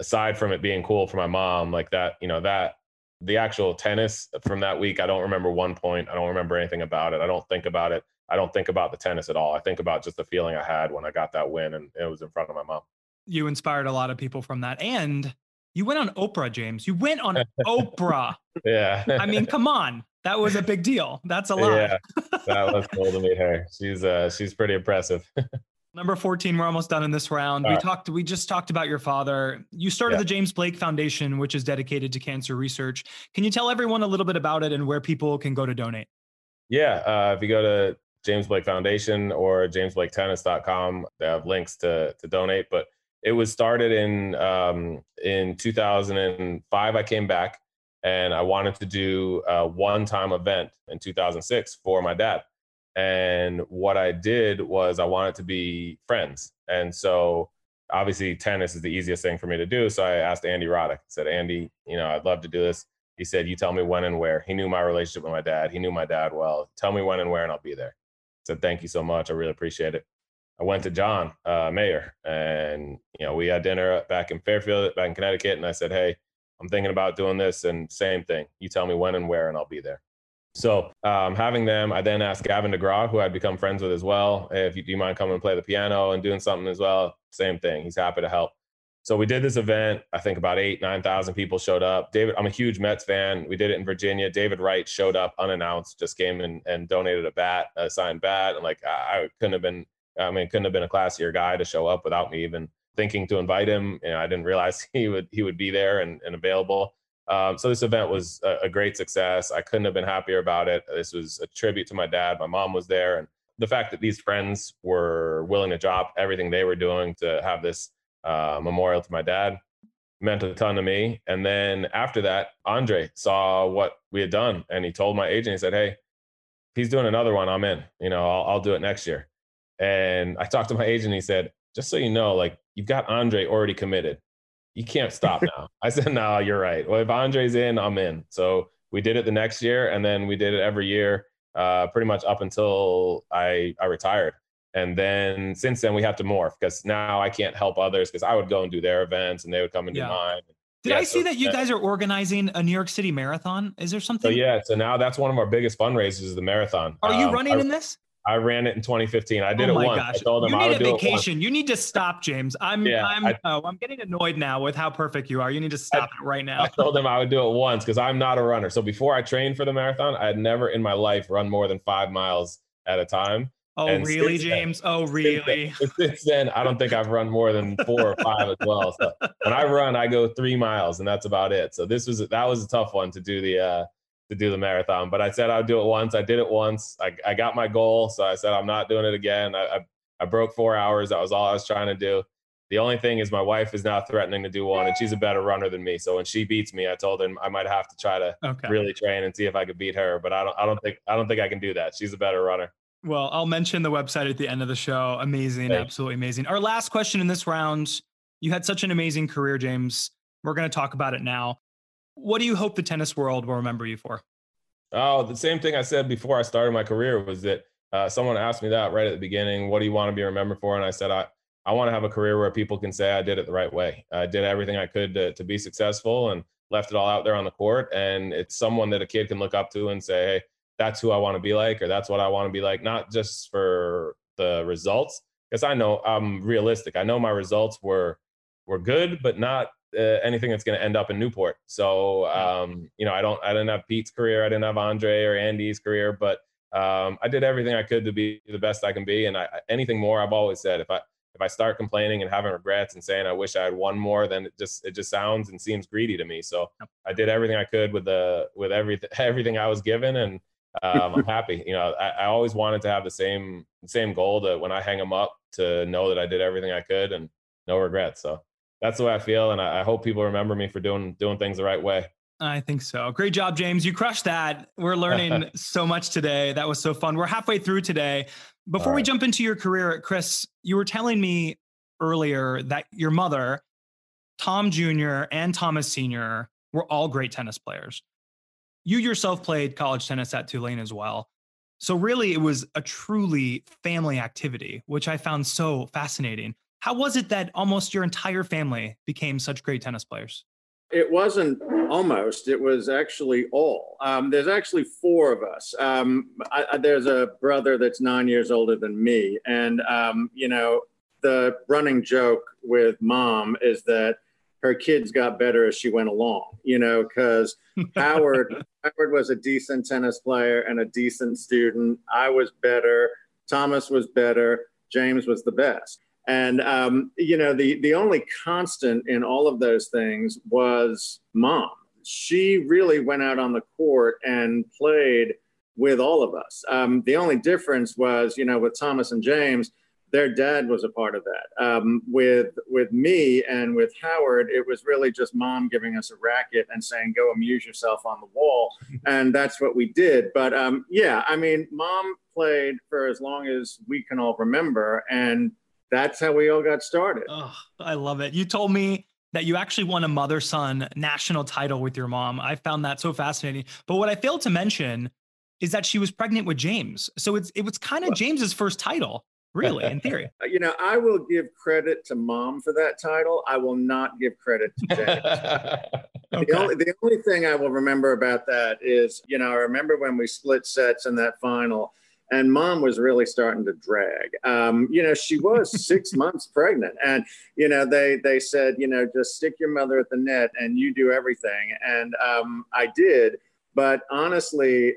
aside from it being cool for my mom, like that, you know, that the actual tennis from that week, I don't remember one point. I don't remember anything about it. I don't think about it. I don't think about the tennis at all. I think about just the feeling I had when I got that win, and it was in front of my mom. You inspired a lot of people from that. And you went on Oprah, James. You went on Oprah. Yeah. I mean, come on. That was a big deal. That's a lot. Yeah, that was cool to meet her. She's pretty impressive. Number 14, we're almost done in this round. We just talked about your father. You started the James Blake Foundation, which is dedicated to cancer research. Can you tell everyone a little bit about it and where people can go to donate? Yeah. If you go to James Blake Foundation or jamesblaketennis.com, they have links to donate. But it was started in 2005. I came back and I wanted to do a one-time event in 2006 for my dad. And what I did was I wanted to be friends. And so obviously tennis is the easiest thing for me to do. So I asked Andy Roddick. I said, Andy, I'd love to do this. He said, you tell me when and where. He knew my relationship with my dad. He knew my dad well. Tell me when and where and I'll be there. I said, thank you so much. I really appreciate it. I went to John Mayer and, we had dinner back in Fairfield, back in Connecticut. And I said, hey, I'm thinking about doing this, and same thing. You tell me when and where and I'll be there. So having them, I then asked Gavin DeGraw, who I'd become friends with as well, hey, if you do you mind coming and play the piano and doing something as well? Same thing. He's happy to help. So we did this event. I think about 9,000 people showed up. David, I'm a huge Mets fan. We did it in Virginia. David Wright showed up unannounced, just came in and donated a bat, a signed bat. And I couldn't have been a classier guy to show up without me even thinking to invite him. I didn't realize he would be there and available. So this event was a great success. I couldn't have been happier about it. This was a tribute to my dad. My mom was there. And the fact that these friends were willing to drop everything they were doing to have this memorial to my dad meant a ton to me. And then after that, Andre saw what we had done. And he told my agent, he said, hey, he's doing another one. I'm in. I'll do it next year. And I talked to my agent. He said, just so you know, you've got Andre already committed. You can't stop now. I said, no, you're right. Well, if Andre's in, I'm in. So we did it the next year, and then we did it every year, pretty much up until I retired. And then since then, we have to morph because now I can't help others because I would go and do their events, and they would come and do mine. Did I see that you guys are organizing a New York City marathon? Is there something? So so now that's one of our biggest fundraisers is the marathon. Are you running in this? I ran it in 2015. I did it once. Gosh. I told them I would do it once. You need a vacation. You need to stop, James. I'm getting annoyed now with how perfect you are. You need to stop it right now. I told them I would do it once because I'm not a runner. So before I trained for the marathon, I had never in my life run more than 5 miles at a time. Oh, and really, James? Oh, really? Since then, I don't think I've run more than 4 or 5 as well. So when I run, I go 3 miles, and that's about it. So that was a tough one to do the marathon, but I said I'd do it once. I did it once. I got my goal. So I said, I'm not doing it again. I broke 4 hours. That was all I was trying to do. The only thing is my wife is now threatening to do one, and she's a better runner than me. So when she beats me, I told her I might have to try to really train and see if I could beat her, but I don't think I can do that. She's a better runner. Well, I'll mention the website at the end of the show. Amazing. Thanks. Absolutely amazing. Our last question in this round, you had such an amazing career, James. We're going to talk about it now. What do you hope the tennis world will remember you for? Oh, the same thing I said before I started my career was that someone asked me that right at the beginning. What do you want to be remembered for? And I said, I want to have a career where people can say I did it the right way. I did everything I could to be successful and left it all out there on the court. And it's someone that a kid can look up to and say, hey, that's who I want to be like, or that's what I want to be like, not just for the results. Because I know I'm realistic. I know my results were good, but not anything that's going to end up in Newport. So, I didn't have Pete's career. I didn't have Andre or Andy's career, but I did everything I could to be the best I can be. And anything more, I've always said, if I start complaining and having regrets and saying, I wish I had won more, then it just sounds and seems greedy to me. So I did everything I could with everything I was given. And I'm happy. I always wanted to have the same goal that when I hang them up to know that I did everything I could and no regrets. So that's the way I feel. And I hope people remember me for doing things the right way. I think so. Great job, James. You crushed that. We're learning so much today. That was so fun. We're halfway through today. Before we jump into your career, Chris, you were telling me earlier that your mother, Tom Jr. and Thomas Sr. were all great tennis players. You yourself played college tennis at Tulane as well. So really, it was a truly family activity, which I found so fascinating. How was it that almost your entire family became such great tennis players? It wasn't almost, it was actually all. There's actually 4 of us. There's a brother that's 9 years older than me. And, the running joke with Mom is that her kids got better as she went along, because Howard was a decent tennis player and a decent student. I was better. Thomas was better. James was the best. And, you know, the only constant in all of those things was Mom. She really went out on the court and played with all of us. The only difference was, you know, with Thomas and James, their dad was a part of that. With me and with Howard, it was really just Mom giving us a racket and saying, go amuse yourself on the wall. And that's what we did. But yeah, I mean, Mom played for as long as we can all remember. And that's how we all got started. Oh, I love it. You told me that you actually won a mother-son national title with your mom. I found that so fascinating. But what I failed to mention is that she was pregnant with James. So it was kind of James's first title, really, in theory. You know, I will give credit to Mom for that title. I will not give credit to James. Okay. The only thing I will remember about that is, you know, I remember when we split sets in that final, and Mom was really starting to drag. You know, she was 6 months pregnant. And, you know, they said, you know, just stick your mother at the net and you do everything. And I did. But honestly,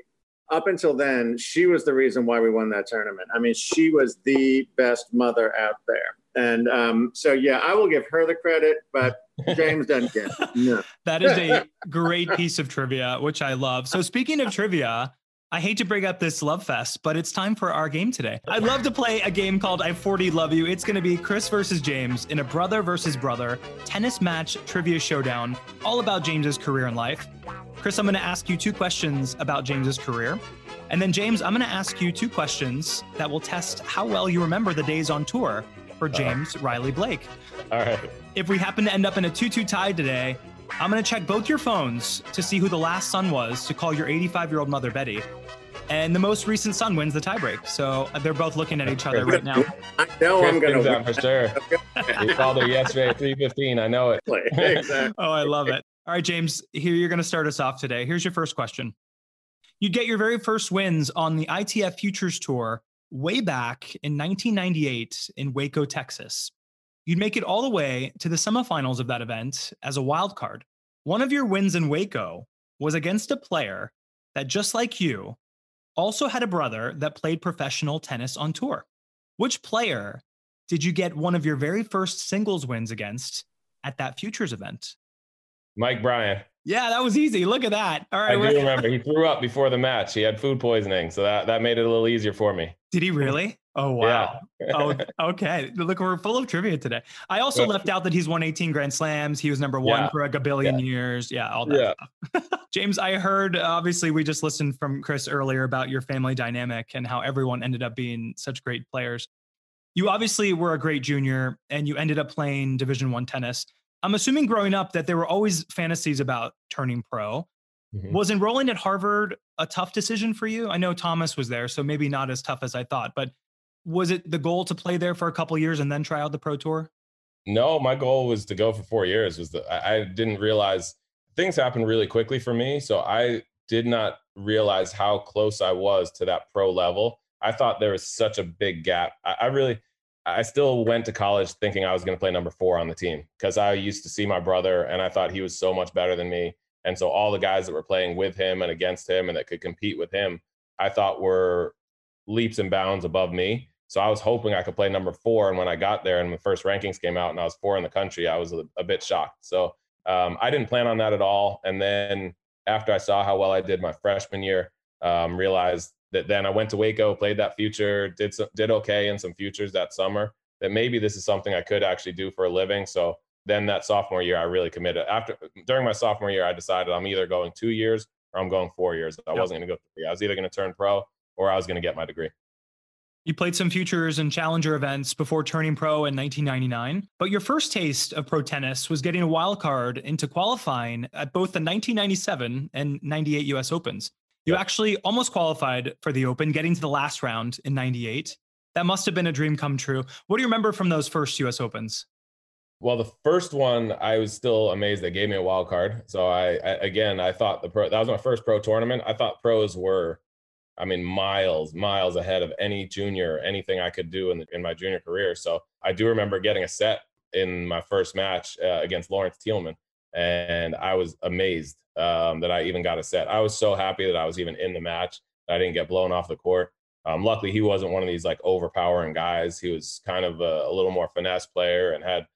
up until then, she was the reason why we won that tournament. I mean, she was the best mother out there. And so, yeah, I will give her the credit, but James doesn't get it. No. That is a great piece of trivia, which I love. So speaking of trivia, I hate to bring up this love fest, but it's time for our game today. I'd love to play a game called I 40 Love You. It's going to be Chris versus James in a brother versus brother tennis match trivia showdown, all about James's career and life. Chris, I'm going to ask you two questions about James's career. And then James, I'm going to ask you two questions that will test how well you remember the days on tour for James Riley Blake. All right. If we happen to end up in a 2-2 tie today, I'm going to check both your phones to see who the last son was to call your 85-year-old mother, Betty. And the most recent son wins the tiebreak. So they're both looking at each other right now. I know Chris I'm going to win. Out for sure. You called her yesterday at 3:15. I know it. Exactly. Oh, I love it. All right, James, here you're going to start us off today. Here's your first question. You get your very first wins on the ITF Futures Tour way back in 1998 in Waco, Texas. You'd make it all the way to the semifinals of that event as a wild card. One of your wins in Waco was against a player that, just like you, also had a brother that played professional tennis on tour. Which player did you get one of your very first singles wins against at that Futures event? Mike Bryan. Yeah, that was easy. Look at that. All right, I do remember. He threw up before the match. He had food poisoning, so that made it a little easier for me. Did he really? Oh, wow. Yeah. Oh, okay. Look, we're full of trivia today. I also left out that he's won 18 Grand Slams. He was number one for a gabillion years. Yeah, all that stuff. James, I heard, obviously, we just listened from Chris earlier about your family dynamic and how everyone ended up being such great players. You obviously were a great junior, and you ended up playing Division I tennis. I'm assuming growing up that there were always fantasies about turning pro. Mm-hmm. Was enrolling at Harvard a tough decision for you? I know Thomas was there, so maybe not as tough as I thought, but was it the goal to play there for a couple of years and then try out the pro tour? No, my goal was to go for 4 years. I didn't realize things happened really quickly for me. So I did not realize how close I was to that pro level. I thought there was such a big gap. I still went to college thinking I was going to play number 4 on the team because I used to see my brother and I thought he was so much better than me. And so all the guys that were playing with him and against him and that could compete with him, I thought were leaps and bounds above me. So I was hoping I could play number 4. And when I got there and the first rankings came out and I was 4 in the country, I was a bit shocked. So I didn't plan on that at all. And then after I saw how well I did my freshman year, realized that then I went to Waco, played that future, did okay in some futures that summer, that maybe this is something I could actually do for a living. So then that sophomore year, I really committed. During my sophomore year, I decided I'm either going 2 years or I'm going 4 years. I wasn't going to go 3. I was either going to turn pro or I was going to get my degree. You played some futures and challenger events before turning pro in 1999, but your first taste of pro tennis was getting a wild card into qualifying at both the 1997 and 98 US Opens. You actually almost qualified for the Open, getting to the last round in 98. That must have been a dream come true. What do you remember from those first U.S. Opens? Well, the first one, I was still amazed they gave me a wild card. So I thought that was my first pro tournament. I thought pros were, I mean, miles ahead of any junior, anything I could do in my junior career. So I do remember getting a set in my first match against Lawrence Thielman. And I was amazed that I even got a set. I was so happy that I was even in the match. I didn't get blown off the court. Luckily, he wasn't one of these like overpowering guys. He was kind of a little more finesse player and had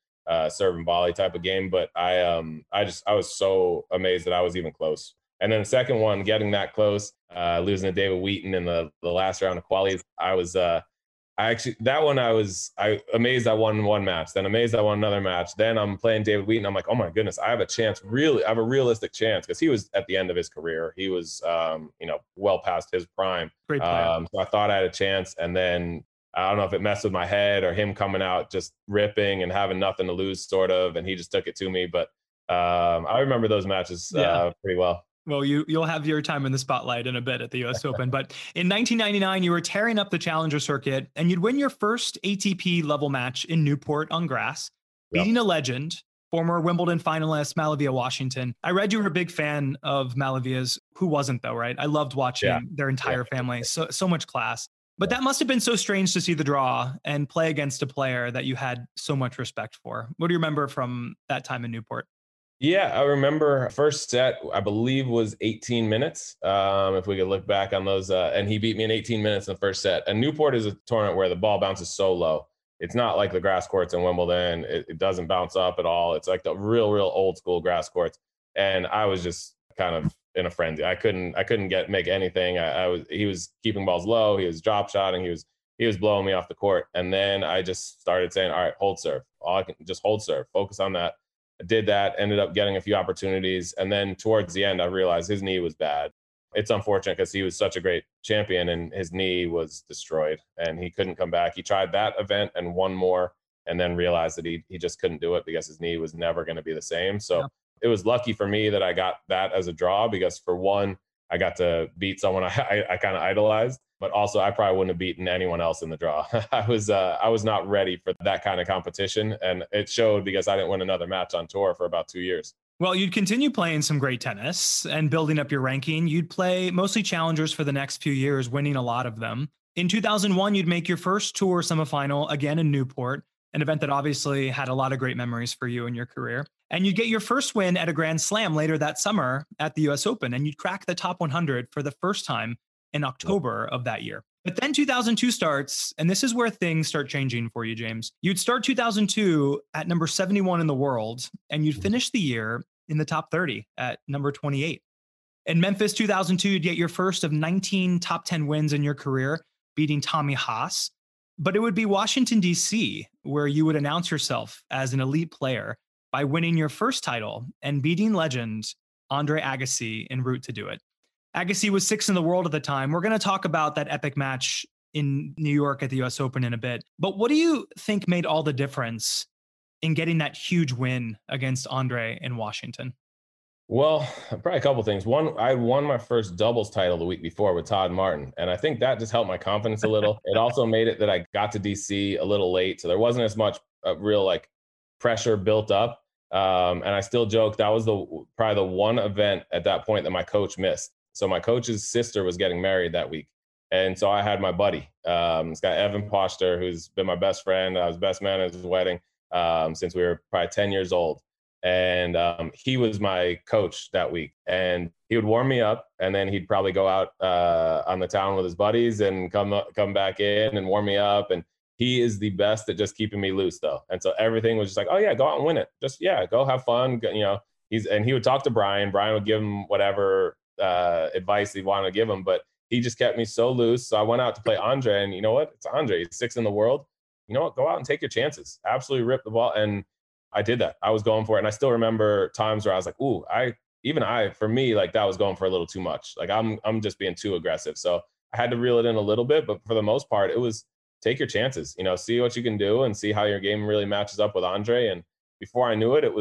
serve and volley type of game. But I was so amazed that I was even close. And then the second one, getting that close, losing to David Wheaton in the last round of qualies, I was amazed I won one match, then amazed I won another match. Then I'm playing David Wheaton. I'm like, oh my goodness, I have a chance. Really, I have a realistic chance, because he was at the end of his career. He was, well past his prime. Great player. So I thought I had a chance. And then I don't know if it messed with my head or him coming out just ripping and having nothing to lose, sort of. And he just took it to me. But I remember those matches pretty well. Well, you'll have your time in the spotlight in a bit at the US Open. But in 1999, you were tearing up the Challenger circuit and you'd win your first ATP level match in Newport on grass, beating a legend, former Wimbledon finalist Malavia Washington. I read you were a big fan of Malavia's. Who wasn't, though, right? I loved watching their entire family. So much class. But that must have been so strange to see the draw and play against a player that you had so much respect for. What do you remember from that time in Newport? Yeah, I remember first set, I believe, was 18 minutes. If we could look back on those. And he beat me in 18 minutes in the first set. And Newport is a tournament where the ball bounces so low. It's not like the grass courts in Wimbledon. It doesn't bounce up at all. It's like the real, real old school grass courts. And I was just kind of in a frenzy. I couldn't make anything. He was keeping balls low. He was drop shotting. He was blowing me off the court. And then I just started saying, all right, hold serve. All I can, just hold serve. Focus on that. Did that, ended up getting a few opportunities. And then towards the end, I realized his knee was bad. It's unfortunate because he was such a great champion and his knee was destroyed and he couldn't come back. He tried that event and one more and then realized that he just couldn't do it because his knee was never going to be the same. So it was lucky for me that I got that as a draw, because for one, I got to beat someone I kind of idolized, but also I probably wouldn't have beaten anyone else in the draw. I was not ready for that kind of competition. And it showed, because I didn't win another match on tour for about 2 years. Well, you'd continue playing some great tennis and building up your ranking. You'd play mostly challengers for the next few years, winning a lot of them. In 2001, you'd make your first tour semifinal again in Newport, an event that obviously had a lot of great memories for you in your career. And you'd get your first win at a Grand Slam later that summer at the US Open, and you'd crack the top 100 for the first time in October of that year. But then 2002 starts, and this is where things start changing for you, James. You'd start 2002 at number 71 in the world, and you'd finish the year in the top 30 at number 28. In Memphis 2002, you'd get your first of 19 top 10 wins in your career, beating Tommy Haas. But it would be Washington, D.C., where you would announce yourself as an elite player by winning your first title and beating legend Andre Agassi en route to do it. Agassi was 6th in the world at the time. We're going to talk about that epic match in New York at the US Open in a bit. But what do you think made all the difference in getting that huge win against Andre in Washington? Well, probably a couple of things. One, I won my first doubles title the week before with Todd Martin, and I think that just helped my confidence a little. It also made it that I got to DC a little late, so there wasn't as much real like pressure built up. And I still joke that was probably the one event at that point that my coach missed. So my coach's sister was getting married that week, and so I had my buddy, this guy Evan Poshter, who's been my best friend. I was best man at his wedding since we were probably 10 years old, and he was my coach that week. And he would warm me up, and then he'd probably go out on the town with his buddies and come back in and warm me up. And he is the best at just keeping me loose, though. And so everything was just like, oh yeah, go out and win it. Just, yeah, go have fun. You know, he would talk to Brian. Brian would give him whatever advice he wanted to give him, but he just kept me so loose. So I went out to play Andre, and you know what? It's Andre. He's 6th in the world. You know what? Go out and take your chances. Absolutely rip the ball. And I did that. I was going for it. And I still remember times where I was like, ooh, for me, like that was going for a little too much. Like I'm just being too aggressive. So I had to reel it in a little bit, but for the most part, it was, take your chances, you know, see what you can do and see how your game really matches up with Andre. And before I knew it, it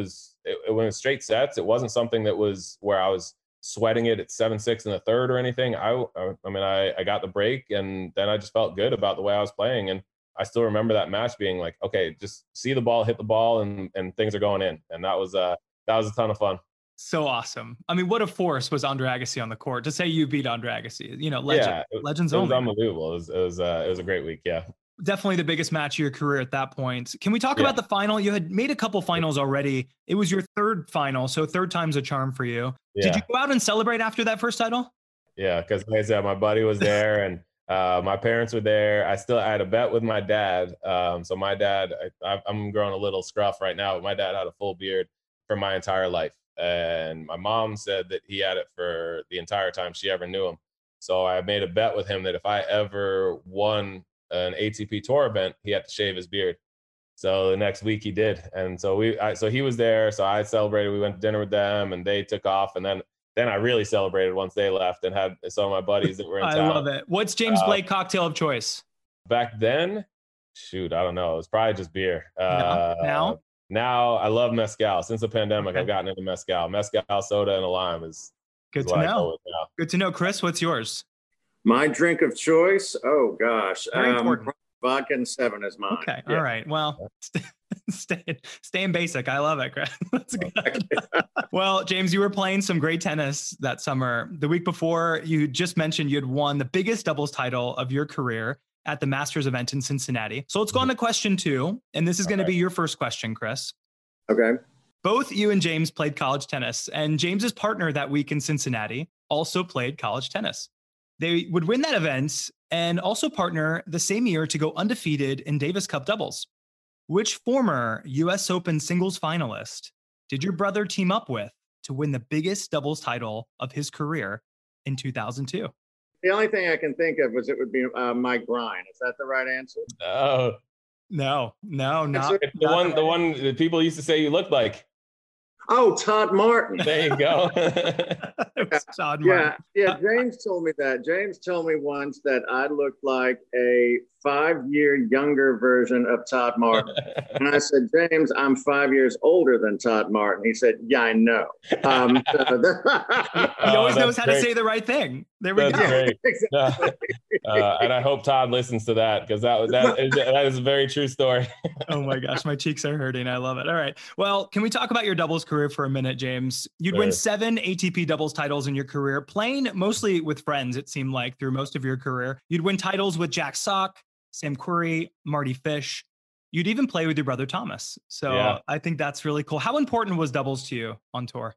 went straight sets. It wasn't something that was where I was sweating it at 7-6 in the third or anything. I got the break, and then I just felt good about the way I was playing. And I still remember that match being like, okay, just see the ball, hit the ball, and things are going in. And that was a ton of fun. So awesome. I mean, what a force was Andre Agassi on the court. To say you beat Andre Agassi, you know, legend. Yeah, legends only. It was unbelievable. It was a great week. Yeah. Definitely the biggest match of your career at that point. Can we talk about the final? You had made a couple finals already. It was your third final, so third time's a charm for you. Yeah. Did you go out and celebrate after that first title? Yeah, because like I said, my buddy was there, and My parents were there. I had a bet with my dad. So my dad, I'm growing a little scruff right now, but my dad had a full beard for my entire life. And my mom said that he had it for the entire time she ever knew him. So I made a bet with him that if I ever won an ATP tour event, he had to shave his beard. So the next week he did. And so so he was there. So I celebrated. We went to dinner with them and they took off. And then I really celebrated once they left and had some of my buddies that were in town. I love it. What's James Blake cocktail of choice? Back then, shoot, I don't know. It was probably just beer. Now I love mezcal. Since the pandemic, I've gotten into mezcal. Mezcal, soda, and a lime is good to know. Good to know. Chris, what's yours? My drink of choice? Oh, gosh. Very important. Vodka and 7 is mine. Okay. Yeah. All right. Well, staying basic. I love it, Chris. That's good. Well, James, you were playing some great tennis that summer. The week before, you just mentioned you had won the biggest doubles title of your career at the Masters event in Cincinnati. So let's go on to question 2. And this is going to be your first question, Chris. Okay. Both you and James played college tennis, and James's partner that week in Cincinnati also played college tennis. They would win that event and also partner the same year to go undefeated in Davis Cup doubles. Which former US Open singles finalist did your brother team up with to win the biggest doubles title of his career in 2002? The only thing I can think of was it would be Mike Grine. Is that the right answer? Oh, no, not the one that people used to say you looked like. Oh, Todd Martin. There you go. Todd Martin. Yeah. James told me that. James told me once that I looked like a 5-year younger version of Todd Martin. And I said, James, I'm 5 years older than Todd Martin. He said, yeah, I know. He always knows how to say the right thing. There we go. Great. Exactly. And I hope Todd listens to that, because that is a very true story. Oh my gosh, my cheeks are hurting. I love it. All right. Well, can we talk about your doubles career for a minute, James? You'd win 7 ATP doubles titles in your career, playing mostly with friends, it seemed like, through most of your career. You'd win titles with Jack Sock, Sam Querrey, Marty Fish. You'd even play with your brother Thomas. So yeah. I think that's really cool. How important was doubles to you on tour?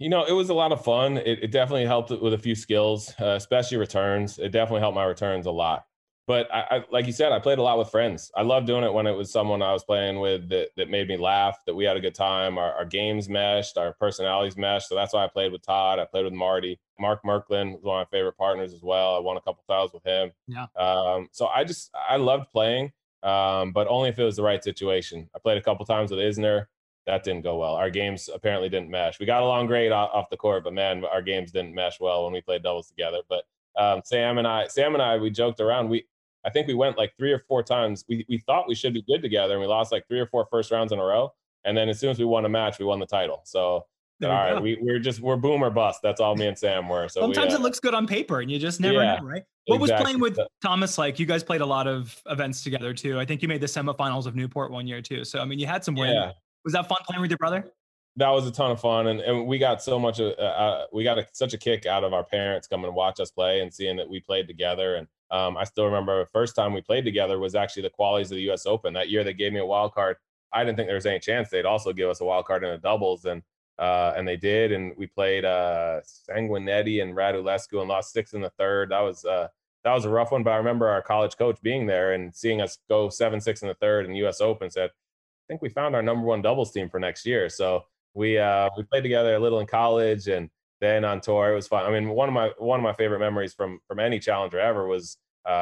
You know, it was a lot of fun. It definitely helped with a few skills, especially returns. It definitely helped my returns a lot. But I like you said, I played a lot with friends. I loved doing it when it was someone I was playing with that made me laugh, that we had a good time. Our games meshed, our personalities meshed. So that's why I played with Todd. I played with Marty. Mark Merklin was one of my favorite partners as well. I won a couple titles with him. Yeah. So I loved playing, but only if it was the right situation. I played a couple times with Isner. That didn't go well. Our games apparently didn't mesh. We got along great off the court, but man, our games didn't mesh well when we played doubles together. But Sam and I, we joked around. I think we went like 3 or 4 times. We thought we should be good together, and we lost like 3 or 4 first rounds in a row. And then as soon as we won a match, we won the title. So all right, we're boom or bust. That's all me and Sam were. So sometimes it looks good on paper, and you just never know, right? What was playing with Thomas like? You guys played a lot of events together too. I think you made the semifinals of Newport one year too. So I mean, you had some wins. Yeah. Was that fun playing with your brother? That was a ton of fun. And we got so much, such a kick out of our parents coming and watch us play and seeing that we played together. And I still remember the first time we played together was actually the qualies of the US Open. That year they gave me a wild card. I didn't think there was any chance they'd also give us a wild card in the doubles. And they did. And we played Sanguinetti and Radulescu and lost 6 in the third. That was a rough one. But I remember our college coach being there and seeing us go 7-6 in the third and US Open said, I think we found our #1 doubles team for next year. So we played together a little in college and then on tour. It was fun. I mean, one of my favorite memories from any challenger ever was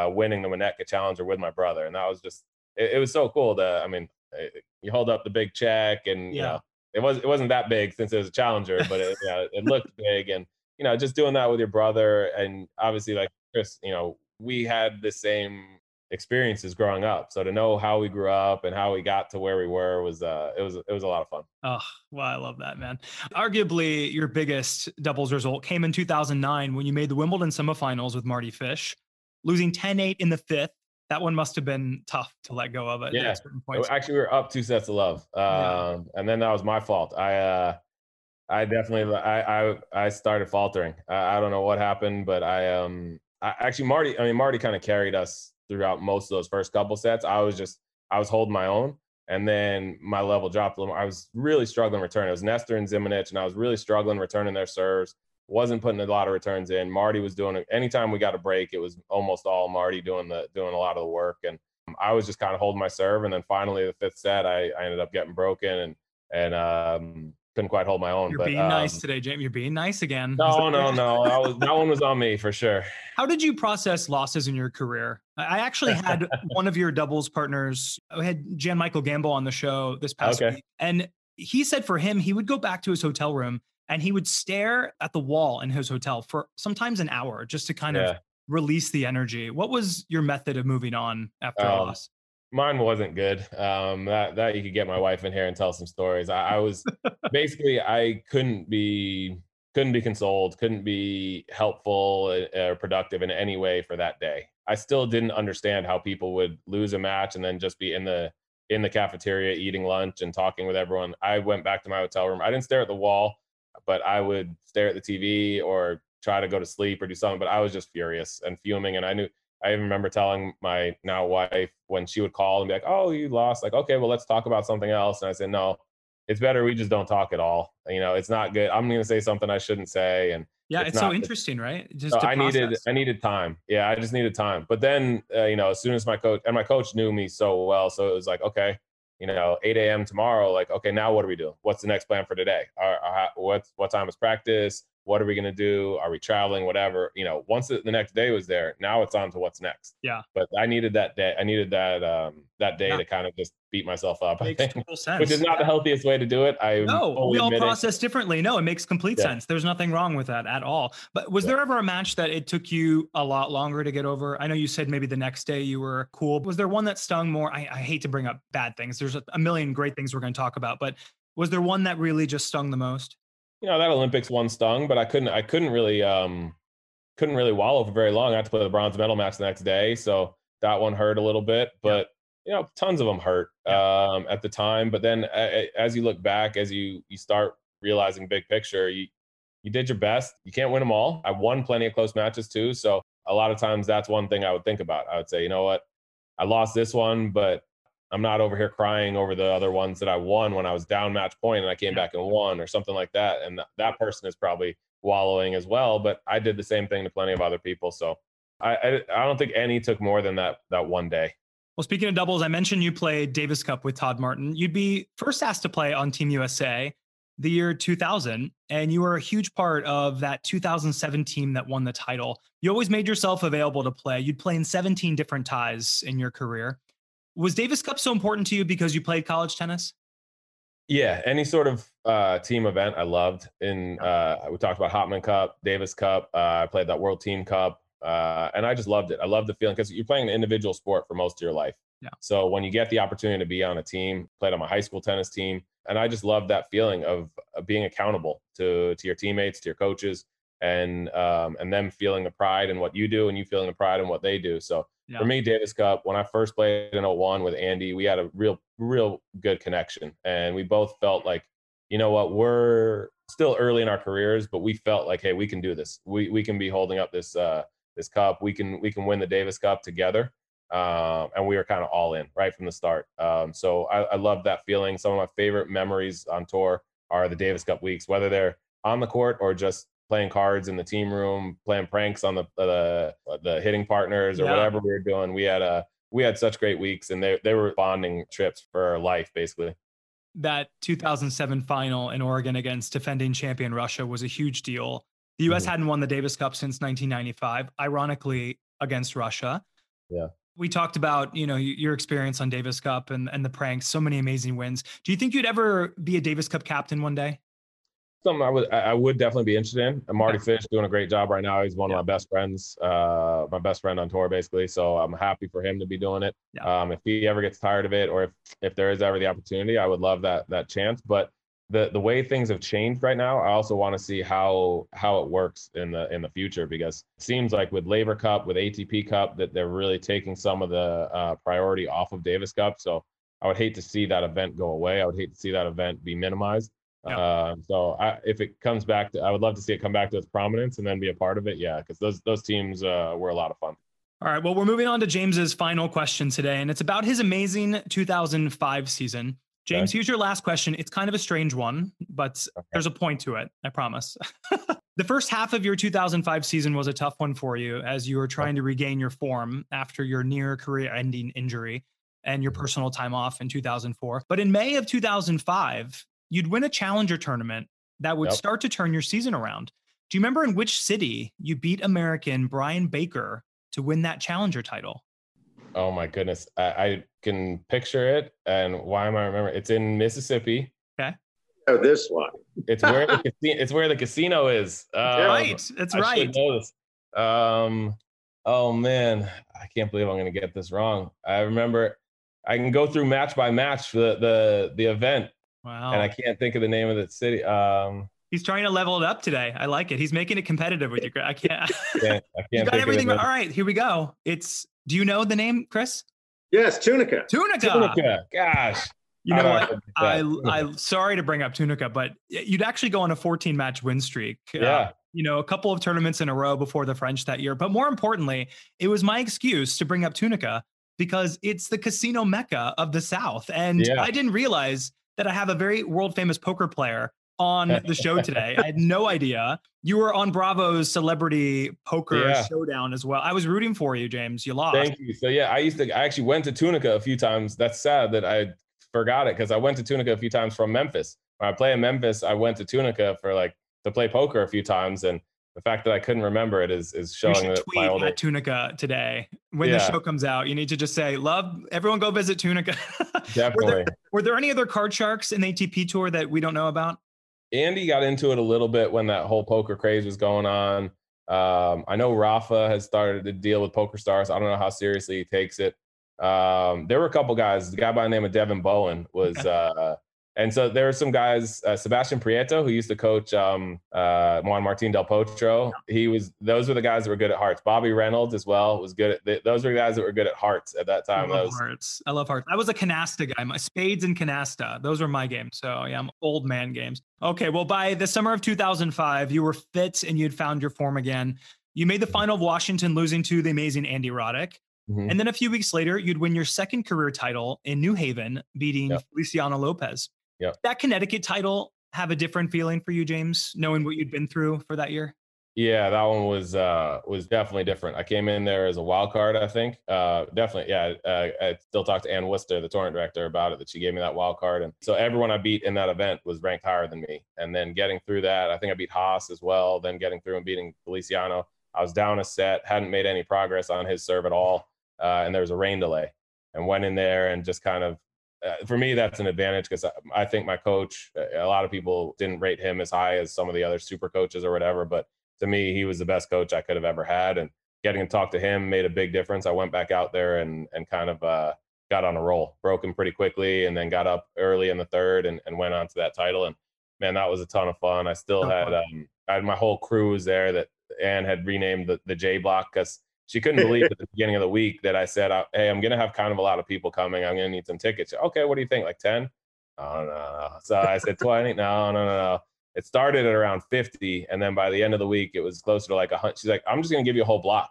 winning the Winnetka Challenger with my brother, and that was just it was so cool. You hold up the big check, and it wasn't that big since it was a challenger, but it looked big, and just doing that with your brother, and obviously like Chris, we had the same experiences growing up. So to know how we grew up and how we got to where we were was it was a lot of fun. Oh, well, I love that, man. Arguably your biggest doubles result came in 2009 when you made the Wimbledon semifinals with Marty Fish, losing 10-8 in the 5th. That one must have been tough to let go of it. Yeah. At certain points. Actually, we were up 2 sets to love. And then that was my fault. I started faltering. I don't know what happened, but Marty kind of carried us throughout most of those first couple sets. I was holding my own, and then my level dropped a little more. I was really struggling returning. It was Nestor and Zimonich, and I was really struggling returning their serves. wasn't putting a lot of returns in. Marty was doing it. Anytime we got a break, it was almost all Marty doing a lot of the work. And I was just kind of holding my serve. And then finally, the fifth set, I ended up getting broken and couldn't quite hold my own. You're being nice today, James. You're being nice again. No. That one was on me for sure. How did you process losses in your career? I actually had one of your doubles partners. I had Jan Michael Gamble on the show this past week. And he said for him, he would go back to his hotel room and he would stare at the wall in his hotel for sometimes an hour just to kind of release the energy. What was your method of moving on after a loss? Mine wasn't good. That you could get my wife in here and tell some stories. I was basically, I couldn't be consoled, couldn't be helpful or productive in any way for that day. I still didn't understand how people would lose a match and then just be in the cafeteria eating lunch and talking with everyone. I went back to my hotel room. I didn't stare at the wall, but I would stare at the TV or try to go to sleep or do something. But I was just furious and fuming. And I even remember telling my now wife when she would call and be like, "Oh, you lost." Like, "Okay, well, let's talk about something else." And I said, "No, it's better we just don't talk at all. You know, it's not good. I'm going to say something I shouldn't say." And yeah, it's so interesting, right? Just so I needed time. Yeah, I just needed time. But then, as soon as my coach knew me so well, so it was like, okay, 8 a.m. tomorrow. Like, okay, now what are we doing? What's the next plan for today? What time is practice? What are we going to do? Are we traveling? Whatever, once the next day was there, now it's on to what's next. Yeah. But I needed that day. I needed that day to kind of just beat myself up. Makes total sense. Which is not the healthiest way to do it. We all process differently. No, it makes complete sense. There's nothing wrong with that at all. But was there ever a match that it took you a lot longer to get over? I know you said maybe the next day you were cool. Was there one that stung more? I hate to bring up bad things. There's a million great things we're going to talk about, but was there one that really just stung the most? That Olympics one stung, but I couldn't really wallow for very long. I had to play the bronze medal match the next day, so that one hurt a little bit. But tons of them hurt at the time. But then, as you look back, as you start realizing big picture, you did your best. You can't win them all. I won plenty of close matches too. So a lot of times, that's one thing I would think about. I would say, you know what, I lost this one, but I'm not over here crying over the other ones that I won when I was down match point and I came back and won or something like that. And that person is probably wallowing as well, but I did the same thing to plenty of other people. So I don't think any took more than that one day. Well, speaking of doubles, I mentioned you played Davis Cup with Todd Martin. You'd be first asked to play on Team USA the year 2000, and you were a huge part of that 2007 team that won the title. You always made yourself available to play. You'd play in 17 different ties in your career. Was Davis Cup so important to you because you played college tennis? Yeah, any sort of team event I loved. We talked about Hopman Cup, Davis Cup. I played that World Team Cup, and I just loved it. I loved the feeling because you're playing an individual sport for most of your life. Yeah. So when you get the opportunity to be on a team, played on my high school tennis team, and I just loved that feeling of being accountable to your teammates, to your coaches, and them feeling the pride in what you do and you feeling the pride in what they do. So for me, Davis Cup, when I first played in 01 with Andy, we had a real good connection. And we both felt like, you know what, we're still early in our careers, but we felt like, hey, we can do this. We can be holding up this cup. We can win the Davis Cup together. And we were kind of all in right from the start. So I love that feeling. Some of my favorite memories on tour are the Davis Cup weeks, whether they're on the court or just playing cards in the team room, playing pranks on the hitting partners or whatever we were doing. We had such great weeks, and they were bonding trips for life, basically. That 2007 final in Oregon against defending champion Russia was a huge deal. The U.S. hadn't won the Davis Cup since 1995, ironically against Russia. Yeah. We talked about, your experience on Davis Cup and the pranks, so many amazing wins. Do you think you'd ever be a Davis Cup captain one day? Something I would definitely be interested in. Marty Fish doing a great job right now. He's one of my best friends, my best friend on tour, basically. So I'm happy for him to be doing it. Yeah. If he ever gets tired of it, or if there is ever the opportunity, I would love that chance. But the way things have changed right now, I also want to see how it works in the future, because it seems like with Labor Cup, with ATP Cup, that they're really taking some of the priority off of Davis Cup. So I would hate to see that event go away. I would hate to see that event be minimized. Yeah. So if it comes back I would love to see it come back to its prominence and then be a part of it. Yeah. Cause those teams, were a lot of fun. All right. Well, we're moving on to James's final question today, and it's about his amazing 2005 season. James, here's your last question. It's kind of a strange one, but there's a point to it. I promise. The first half of your 2005 season was a tough one for you as you were trying to regain your form after your near career-ending injury and your personal time off in 2004. But in May of 2005, you'd win a challenger tournament that would start to turn your season around. Do you remember in which city you beat American Brian Baker to win that challenger title? Oh my goodness. I can picture it. And why am I remembering? It's in Mississippi. Okay. Oh, this one. It's where the casino, it's where the casino is. Right. That's right. Oh man, I can't believe I'm going to get this wrong. I remember. I can go through match by match the event. Wow. And I can't think of the name of the city. He's trying to level it up today. I like it. He's making it competitive with you. I can't you got everything. All right, here we go. It's. Do you know the name, Chris? Yes, Tunica. Tunica. Gosh. You know what? I'm sorry to bring up Tunica, but you'd actually go on a 14-match win streak. Yeah. A couple of tournaments in a row before the French that year. But more importantly, it was my excuse to bring up Tunica because it's the casino mecca of the South. And I didn't realize that I have a very world-famous poker player on the show today. I had no idea. You were on Bravo's Celebrity Poker Showdown as well. I was rooting for you, James. You lost. Thank you. So yeah, I actually went to Tunica a few times. That's sad that I forgot it because I went to Tunica a few times from Memphis. When I play in Memphis, I went to Tunica to play poker a few times. And the fact that I couldn't remember it is showing that my older... at Tunica today. When the show comes out, you need to just say, everyone go visit Tunica. Definitely. Were there any other card sharks in the ATP tour that we don't know about? Andy got into it a little bit when that whole poker craze was going on. I know Rafa has started to deal with poker stars. I don't know how seriously he takes it. There were a couple guys. The guy by the name of Devin Bowen was, and so there were some guys. Sebastian Prieto, who used to coach Juan Martín del Potro, those were the guys that were good at hearts. Bobby Reynolds as well was good at. Those were the guys that were good at hearts at that time. I love hearts. I was a canasta guy. My spades and canasta. Those were my games. So yeah, I'm old man games. Okay, well by the summer of 2005, you were fit and you'd found your form again. You made the final of Washington, losing to the amazing Andy Roddick. Mm-hmm. And then a few weeks later, you'd win your second career title in New Haven, beating Feliciano Lopez. Did that Connecticut title have a different feeling for you, James, knowing what you'd been through for that year? Yeah, that one was definitely different. I came in there as a wild card, I think. Definitely, yeah. I still talked to Ann Worcester, the tournament director, about it, that she gave me that wild card. And so everyone I beat in that event was ranked higher than me. And then getting through that, I think I beat Haas as well, then getting through and beating Feliciano. I was down a set, hadn't made any progress on his serve at all. And there was a rain delay, and went in there and just kind of, for me, that's an advantage because I think my coach, a lot of people didn't rate him as high as some of the other super coaches or whatever. But to me, he was the best coach I could have ever had. And getting to talk to him made a big difference. I went back out there and kind of got on a roll, broke him pretty quickly, and then got up early in the third and went on to that title. And man, that was a ton of fun. I still had my whole crew was there that Ann had renamed the J Block because she couldn't believe at the beginning of the week that I said, hey, I'm going to have kind of a lot of people coming. I'm going to need some tickets. Said, okay, what do you think? Like 10? Oh, no. So I said 20? No. It started at around 50. And then by the end of the week, it was closer to like 100. She's like, I'm just going to give you a whole block.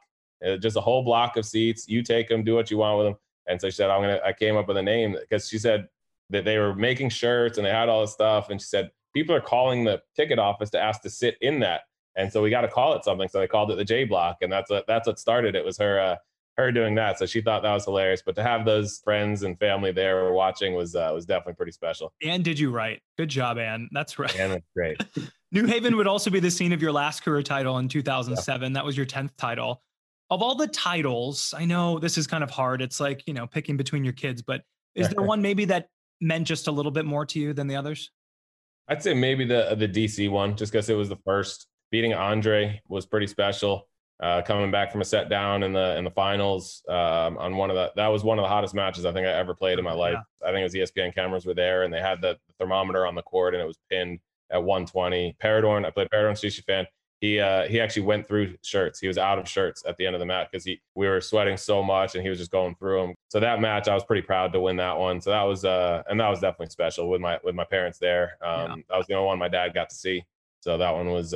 Just a whole block of seats. You take them, do what you want with them. And so she said, I came up with a name because she said that they were making shirts and they had all this stuff. And she said, people are calling the ticket office to ask to sit in that. And so we got to call it something. So they called it the J Block, and that's what started. It was her doing that. So she thought that was hilarious. But to have those friends and family there watching was definitely pretty special. Ann, did you write? Good job, Ann. That's right. Ann, that's great. New Haven would also be the scene of your last career title in 2007. Yeah. That was your 10th title. Of all the titles, I know this is kind of hard. It's like, picking between your kids. But is there one maybe that meant just a little bit more to you than the others? I'd say maybe the DC one, just because it was the first. Beating Andre was pretty special. Coming back from a set down in the finals on that was one of the hottest matches I think I ever played in my life. Yeah. I think it was ESPN cameras were there and they had the thermometer on the court and it was pinned at 120. Paradorn, I played Paradorn Shishipan. He actually went through shirts. He was out of shirts at the end of the match because we were sweating so much and he was just going through them. So that match, I was pretty proud to win that one. So that was and that was definitely special with my parents there. That was the only one my dad got to see. So that one was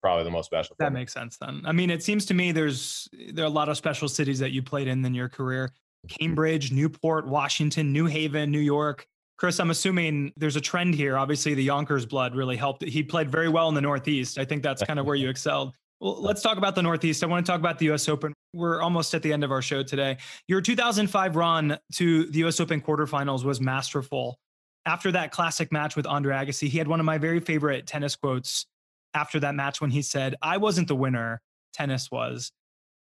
probably the most special. That makes sense then. I mean, it seems to me there are a lot of special cities that you played in your career. Cambridge, Newport, Washington, New Haven, New York, Chris, I'm assuming there's a trend here. Obviously, the Yonkers blood really helped. He played very well in the Northeast. I think that's kind of where you excelled. Well, let's talk about the Northeast. I want to talk about the U.S. Open. We're almost at the end of our show today. Your 2005 run to the U.S. Open quarterfinals was masterful. After that classic match with Andre Agassi, he had one of my very favorite tennis quotes after that match when he said, "I wasn't the winner, tennis was,"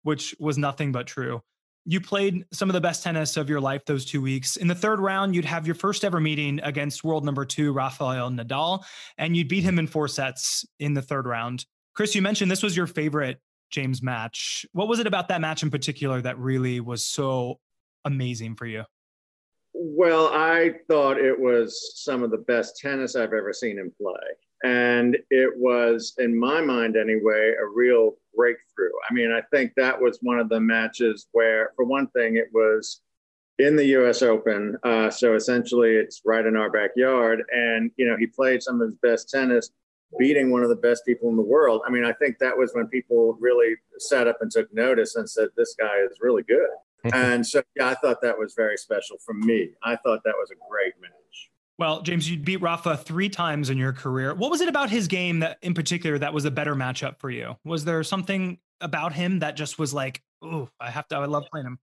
which was nothing but true. You played some of the best tennis of your life those 2 weeks. In the third round, you'd have your first ever meeting against world number 2, Rafael Nadal, and you'd beat him in 4 sets in the third round. Chris, you mentioned this was your favorite James match. What was it about that match in particular that really was so amazing for you? Well, I thought it was some of the best tennis I've ever seen him play. And it was, in my mind anyway, a real breakthrough. I mean, I think that was one of the matches where, for one thing, it was in the U.S. Open. So essentially, it's right in our backyard. And, you know, he played some of his best tennis, beating one of the best people in the world. I mean, I think that was when people really sat up and took notice and said, this guy is really good. And so, yeah, I thought that was very special for me. I thought that was a great match. Well, James, you beat Rafa 3 times in your career. What was it about his game that, in particular, that was a better matchup for you? Was there something about him that just was like, oh, I love playing him?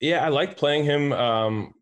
Yeah, I liked playing him.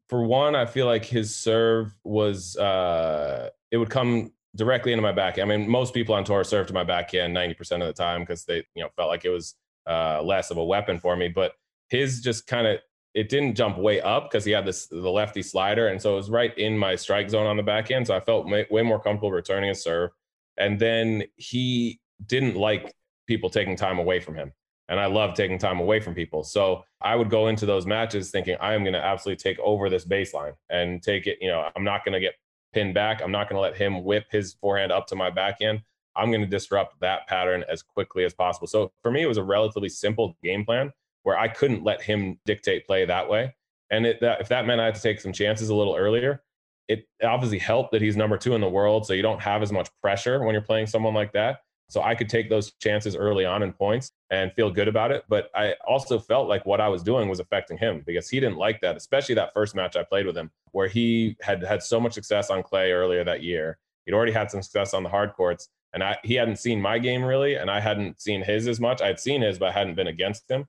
For one, I feel like his serve was, it would come directly into my backhand. I mean, most people on tour served to my backhand 90% of the time because they, you know, felt like it was less of a weapon for me. But his just kind of, it didn't jump way up because he had the lefty slider. And so it was right in my strike zone on the backhand. So I felt way more comfortable returning his serve. And then he didn't like people taking time away from him. And I love taking time away from people. So I would go into those matches thinking, I am going to absolutely take over this baseline and take it. You know, I'm not going to get pinned back. I'm not going to let him whip his forehand up to my backhand. I'm going to disrupt that pattern as quickly as possible. So for me, it was a relatively simple game plan, where I couldn't let him dictate play that way. And if that meant I had to take some chances a little earlier, it obviously helped that he's number 2 in the world. So you don't have as much pressure when you're playing someone like that. So I could take those chances early on in points and feel good about it. But I also felt like what I was doing was affecting him because he didn't like that, especially that first match I played with him, where he had so much success on clay earlier that year. He'd already had some success on the hard courts, and he hadn't seen my game really, and I hadn't seen his as much. I'd seen his, but I hadn't been against him.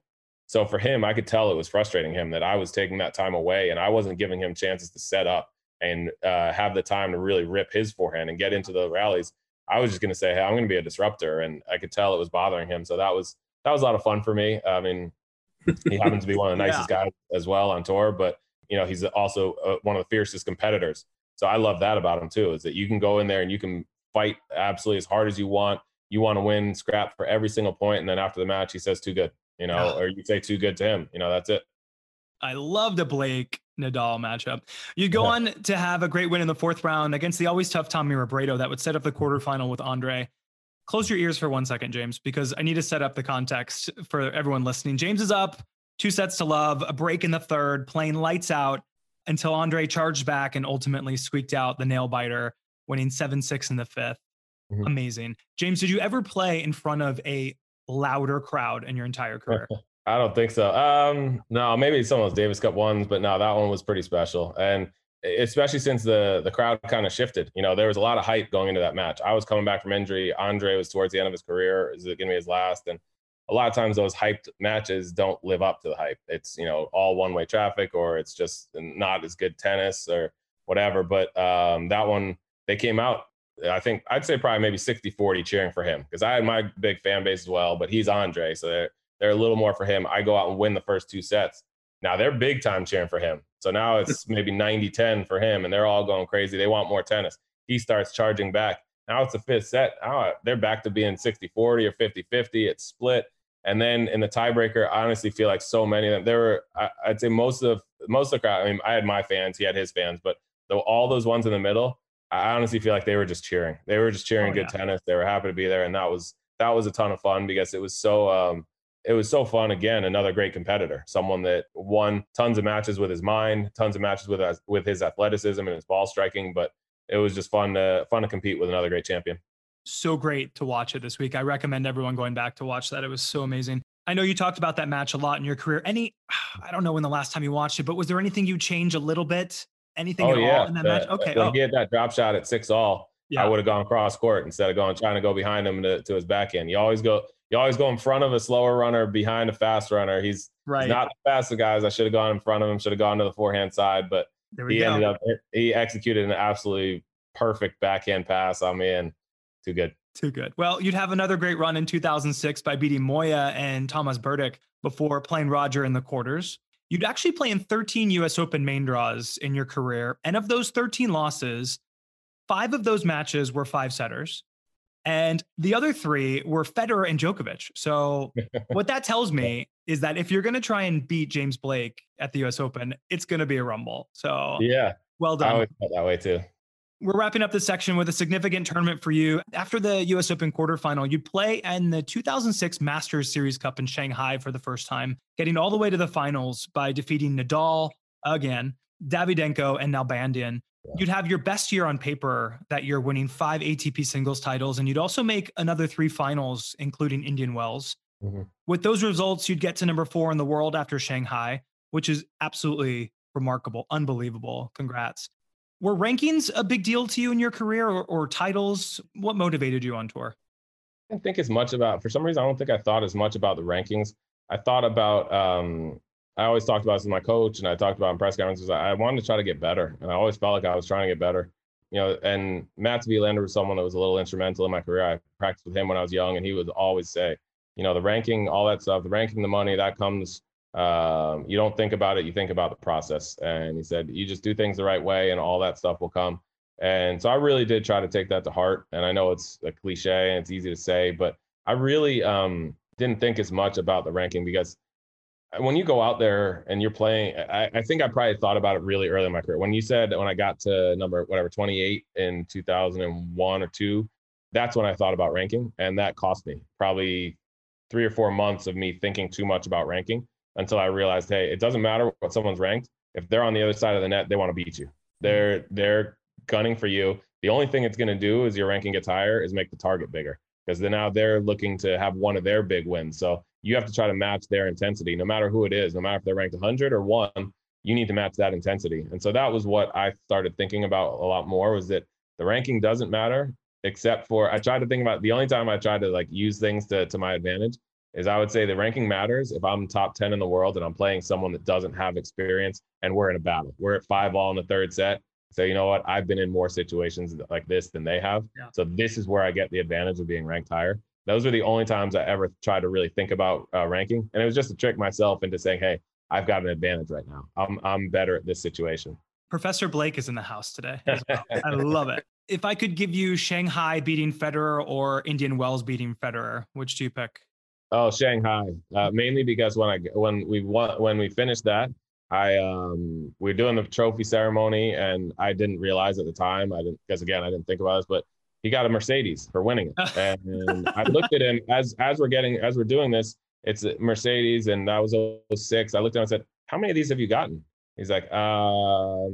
So for him, I could tell it was frustrating him that I was taking that time away and I wasn't giving him chances to set up and have the time to really rip his forehand and get into the rallies. I was just going to say, hey, I'm going to be a disruptor. And I could tell it was bothering him. So that was a lot of fun for me. I mean, he happens to be one of the nicest guys as well on tour, but you know, he's also one of the fiercest competitors. So I love that about him too, is that you can go in there and you can fight absolutely as hard as you want. You want to win, scrap for every single point. And then after the match, he says, too good. You know, or you say too good to him, you know, that's it. I love the Blake Nadal matchup. You go on to have a great win in the fourth round against the always tough Tommy Robredo that would set up the quarterfinal with Andre. Close your ears for 1 second, James, because I need to set up the context for everyone listening. James is up 2-0, a break in the third, playing lights out until Andre charged back and ultimately squeaked out the nail biter, winning 7-6 in the fifth. Mm-hmm. Amazing. James, did you ever play in front of a louder crowd in your entire career? I don't think so. No, maybe some of those Davis Cup ones, but no, that one was pretty special. And especially since the crowd kind of shifted, you know, there was a lot of hype going into that match. I was coming back from injury. Andre was towards the end of his career. Is it going to be his last? And a lot of times those hyped matches don't live up to the hype. It's, you know, all one-way traffic, or it's just not as good tennis or whatever. But that one, they came out, I think I'd say probably maybe 60-40 cheering for him, because I had my big fan base as well, but he's Andre. So they're a little more for him. I go out and win the first 2 sets. Now they're big time cheering for him. So now it's maybe 90-10 for him, and they're all going crazy. They want more tennis. He starts charging back. Now it's the 5th set. Now they're back to being 60-40 or 50-50. It's split. And then in the tiebreaker, I honestly feel like so many of them, there were, I'd say most of the crowd, I mean, I had my fans, he had his fans, but all those ones in the middle, I honestly feel like they were just cheering. They were just cheering good tennis. They were happy to be there. And that was a ton of fun, because it was so fun. Again, another great competitor, someone that won tons of matches with his mind, tons of matches with his athleticism and his ball striking. But it was just fun to compete with another great champion. So great to watch it this week. I recommend everyone going back to watch that. It was so amazing. I know you talked about that match a lot in your career. I don't know when the last time you watched it, but was there anything you changed a little bit? anything at all in that match? Okay. When he had that drop shot at 6-all, I would have gone cross court instead of trying to go behind him to his back end. You always go in front of a slower runner, behind a fast runner. He's not the fastest guys. I should have gone in front of him, should have gone to the forehand side, but he executed an absolutely perfect backhand pass on me, and too good. Well, you'd have another great run in 2006 by beating Moya and Thomas Burdick before playing Roger in the quarters. You'd actually play in 13 US Open main draws in your career. And of those 13 losses, 5 of those matches were 5-setters. And the other 3 were Federer and Djokovic. So what that tells me is that if you're going to try and beat James Blake at the US Open, it's going to be a rumble. So well done. I always felt that way too. We're wrapping up this section with a significant tournament for you. After the US Open quarterfinal, you'd play in the 2006 Masters Series Cup in Shanghai for the first time, getting all the way to the finals by defeating Nadal again, Davydenko, and Nalbandian. Yeah. You'd have your best year on paper that year, winning 5 ATP singles titles, and you'd also make another 3 finals, including Indian Wells. Mm-hmm. With those results, you'd get to number 4 in the world after Shanghai, which is absolutely remarkable, unbelievable. Congrats. Were rankings a big deal to you in your career, or titles? What motivated you on tour? I didn't think as much about, for some reason, I don't think I thought as much about the rankings. I thought about, I always talked about this with my coach, and I talked about in press conferences, I wanted to try to get better. And I always felt like I was trying to get better, and Mats Wilander was someone that was a little instrumental in my career. I practiced with him when I was young, and he would always say, the ranking, all that stuff, the ranking, the money that comes, you don't think about it, you think about the process. And he said, you just do things the right way and all that stuff will come. And so I really did try to take that to heart. And I know it's a cliche and it's easy to say, but I really didn't think as much about the ranking, because when you go out there and you're playing, I think I probably thought about it really early in my career. When you said, when I got to number, 28 in 2001 or 2, that's when I thought about ranking. And that cost me probably 3 or 4 months of me thinking too much about ranking, until I realized, hey, it doesn't matter what someone's ranked. If they're on the other side of the net, they want to beat you. They're gunning for you. The only thing it's going to do is your ranking gets higher is make the target bigger, because then now they're looking to have one of their big wins. So you have to try to match their intensity, no matter who it is, no matter if they're ranked 100 or 1, you need to match that intensity. And so that was what I started thinking about a lot more, was that the ranking doesn't matter, except for, I tried to think about, the only time I tried to use things to my advantage is I would say the ranking matters if I'm top 10 in the world and I'm playing someone that doesn't have experience and we're in a battle. We're at 5-all in the 3rd set. So you know what? I've been in more situations like this than they have. Yeah. So this is where I get the advantage of being ranked higher. Those are the only times I ever tried to really think about ranking. And it was just to trick myself into saying, hey, I've got an advantage right now. I'm better at this situation. Professor Blake is in the house today as well. I love it. If I could give you Shanghai beating Federer or Indian Wells beating Federer, which do you pick? Oh, Shanghai, mainly because when we finished that, we were doing the trophy ceremony, and I didn't realize at the time, I didn't think about this, but he got a Mercedes for winning it. And I looked at him as we're doing this, it's a Mercedes, and that was 06. I looked at him and said, how many of these have you gotten? He's like, I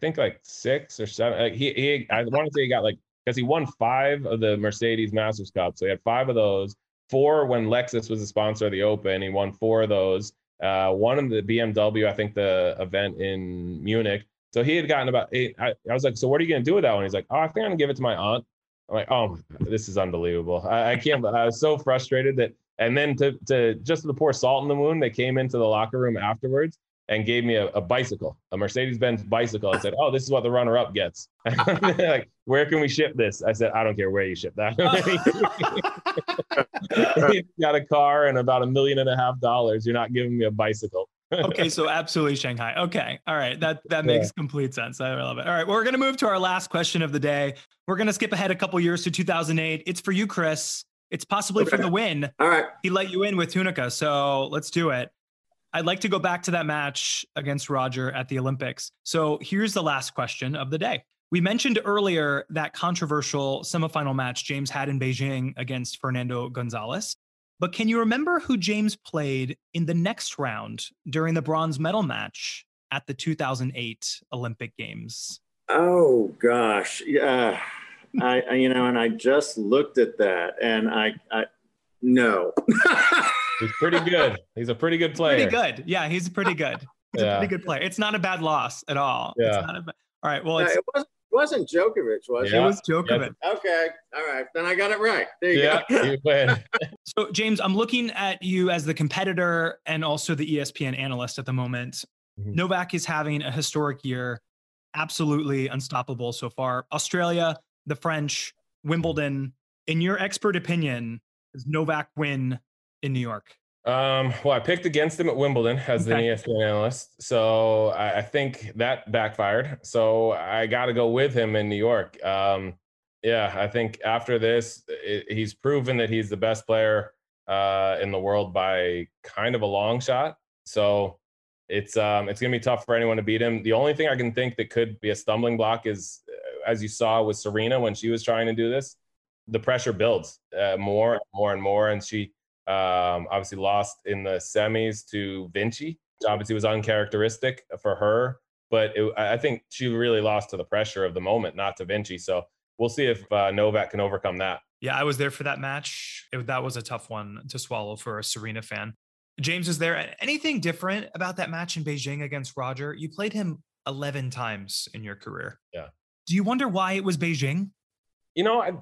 think 6 or 7. I want to say he got because he won 5 of the Mercedes Masters Cup. So he had 5 of those. 4 when Lexus was the sponsor of the Open. He won 4 of those. 1 in the BMW, I think the event in Munich. So he had gotten about 8. I was like, so what are you going to do with that one? He's like, oh, I think I'm going to give it to my aunt. I'm like, oh, this is unbelievable. I can't, I was so frustrated that, and then to just the poor salt in the wound, they came into the locker room afterwards and gave me a bicycle, a Mercedes-Benz bicycle, and said, oh, this is what the runner-up gets. Where can we ship this? I said, I don't care where you ship that. He's got a car and about $1.5 million. You're not giving me a bicycle. Okay, so absolutely Shanghai. Okay, all right. That makes complete sense. I love it. All right, well, we're going to move to our last question of the day. We're going to skip ahead a couple years to 2008. It's for you, Chris. It's possibly for the win. All right. He let you in with Tunica, so let's do it. I'd like to go back to that match against Roger at the Olympics. So here's the last question of the day. We mentioned earlier that controversial semifinal match James had in Beijing against Fernando Gonzalez. But can you remember who James played in the next round during the bronze medal match at the 2008 Olympic Games? Oh, gosh. Yeah. And I just looked at that, and I no. He's pretty good. He's a pretty good player. Pretty good. Yeah, he's pretty good. He's a pretty good player. It's not a bad loss at all. Yeah. It's not a all right. Well, it's, no, it wasn't Djokovic, was it? Yeah. It was Djokovic. Yep. Okay. All right. Then I got it right. There you go. You win. So, James, I'm looking at you as the competitor and also the ESPN analyst at the moment. Mm-hmm. Novak is having a historic year. Absolutely unstoppable so far. Australia, the French, Wimbledon. In your expert opinion, does Novak win in New York? Well, I picked against him at Wimbledon as an ESPN analyst, so I think that backfired. So I got to go with him in New York. I think after this, he's proven that he's the best player in the world by kind of a long shot. So it's going to be tough for anyone to beat him. The only thing I can think that could be a stumbling block is, as you saw with Serena when she was trying to do this, the pressure builds more and more and more, and she obviously lost in the semis to Vinci, which obviously was uncharacteristic for her, but I think she really lost to the pressure of the moment, not to Vinci. So we'll see if Novak can overcome that. Yeah, I was there for that match. That was a tough one to swallow for a Serena fan. James, is there anything different about that match in Beijing against Roger? You played him 11 times in your career. Yeah. Do you wonder why it was Beijing? You know,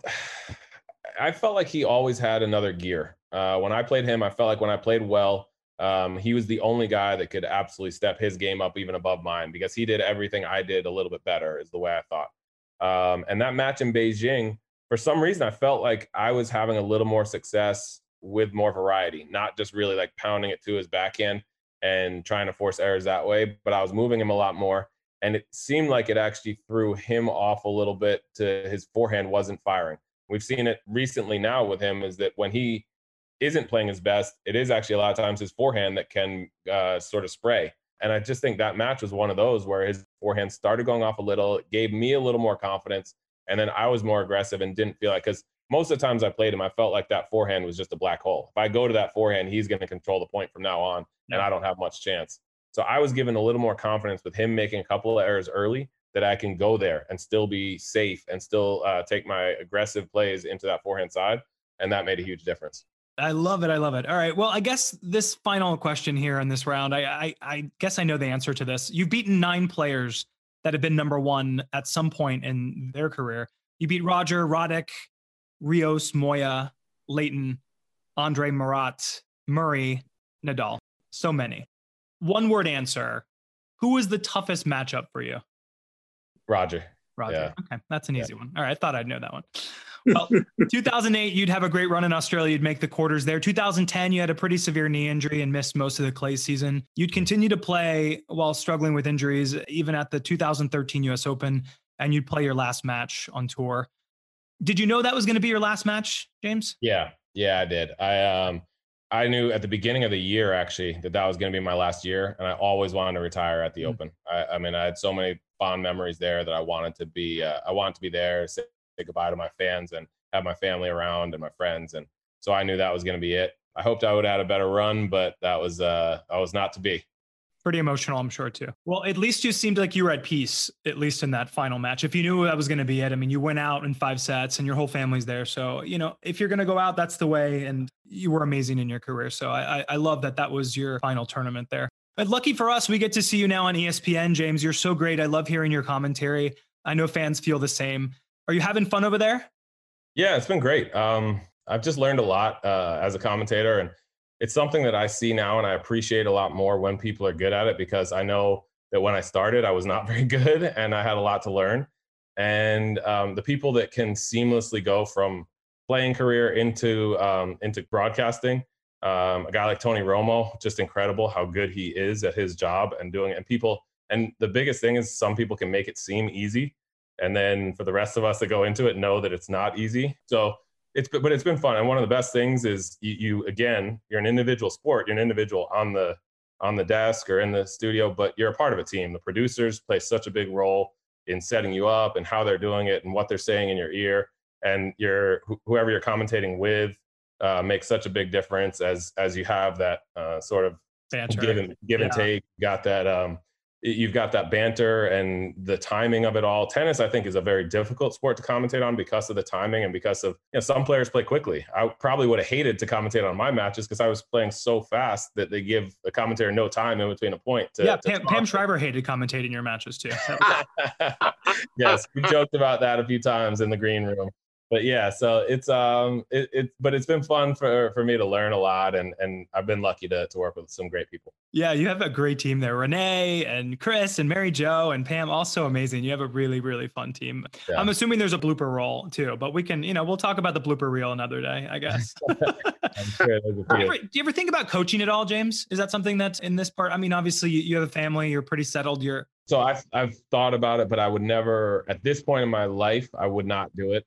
I felt like he always had another gear. When I played him, I felt like when I played well, he was the only guy that could absolutely step his game up even above mine, because he did everything I did a little bit better, is the way I thought. And that match in Beijing, for some reason, I felt like I was having a little more success with more variety, not just really like pounding it to his backhand and trying to force errors that way, but I was moving him a lot more. And it seemed like it actually threw him off a little bit. To his forehand wasn't firing. We've seen it recently now with him, is that when he isn't playing his best, it is actually a lot of times his forehand that can sort of spray. And I just think that match was one of those where his forehand started going off a little, it gave me a little more confidence, and then I was more aggressive and didn't feel like, because most of the times I played him, I felt like that forehand was just a black hole. If I go to that forehand, he's going to control the point from now on, and I don't have much chance. So I was given a little more confidence with him making a couple of errors early, that I can go there and still be safe and still take my aggressive plays into that forehand side. And that made a huge difference. I love it. I love it. All right. Well, I guess this final question here in this round, I guess I know the answer to this. You've beaten 9 players that have been number one at some point in their career. You beat Roger, Roddick, Rios, Moya, Layton, Andre, Murat, Murray, Nadal. So many. One word answer. Who was the toughest matchup for you? Roger. Yeah. Okay. That's an easy one. All right. I thought I'd know that one. Well, 2008, you'd have a great run in Australia. You'd make the quarters there. 2010, you had a pretty severe knee injury and missed most of the clay season. You'd continue to play while struggling with injuries, even at the 2013 US Open, and you'd play your last match on tour. Did you know that was going to be your last match, James? Yeah, I did. I knew at the beginning of the year, actually, that was going to be my last year, and I always wanted to retire at the Open. I mean, I had so many fond memories there that I wanted to be there, say goodbye to my fans and have my family around and my friends, and so I knew that was going to be it. I hoped I would have had a better run, but that was not to be. Pretty emotional, I'm sure, too. Well, at least you seemed like you were at peace, at least in that final match. If you knew that was going to be it, I mean, you went out in 5 sets and your whole family's there. So, you know, if you're going to go out, that's the way. And you were amazing in your career. So I love that was your final tournament there. But lucky for us, we get to see you now on ESPN. James, you're so great. I love hearing your commentary. I know fans feel the same. Are you having fun over there? Yeah, it's been great. I've just learned a lot as a commentator, and it's something that I see now and I appreciate a lot more when people are good at it, because I know that when I started, I was not very good and I had a lot to learn. And the people that can seamlessly go from playing career into broadcasting, a guy like Tony Romo, just incredible how good he is at his job and doing it. And the biggest thing is some people can make it seem easy. And then for the rest of us that go into it, know that it's not easy. But it's been fun. And one of the best things is you're an individual sport. You're an individual on the desk or in the studio, but you're a part of a team. The producers play such a big role in setting you up and how they're doing it and what they're saying in your ear. And whoever you're commentating with makes such a big difference as you have that sort of give and take. You got that you've got that banter and the timing of it all. Tennis, I think, is a very difficult sport to commentate on because of the timing and because of, you know, some players play quickly. I probably would have hated to commentate on my matches because I was playing so fast that they give the commentator no time in between a point. Pam Shriver hated commentating your matches too. Yes, we joked about that a few times in the green room. But yeah, so it's been fun for me to learn a lot, and I've been lucky to work with some great people. Yeah, you have a great team there. Renee and Chris and Mary Jo and Pam, also amazing. You have a really, really fun team. Yeah. I'm assuming there's a blooper roll too, but we can, we'll talk about the blooper reel another day, I guess. I'm sure there's a few. Do you ever think about coaching at all, James? Is that something that's in this part? I mean, obviously you have a family, you're pretty settled, So I've thought about it, but I would never, at this point in my life, I would not do it,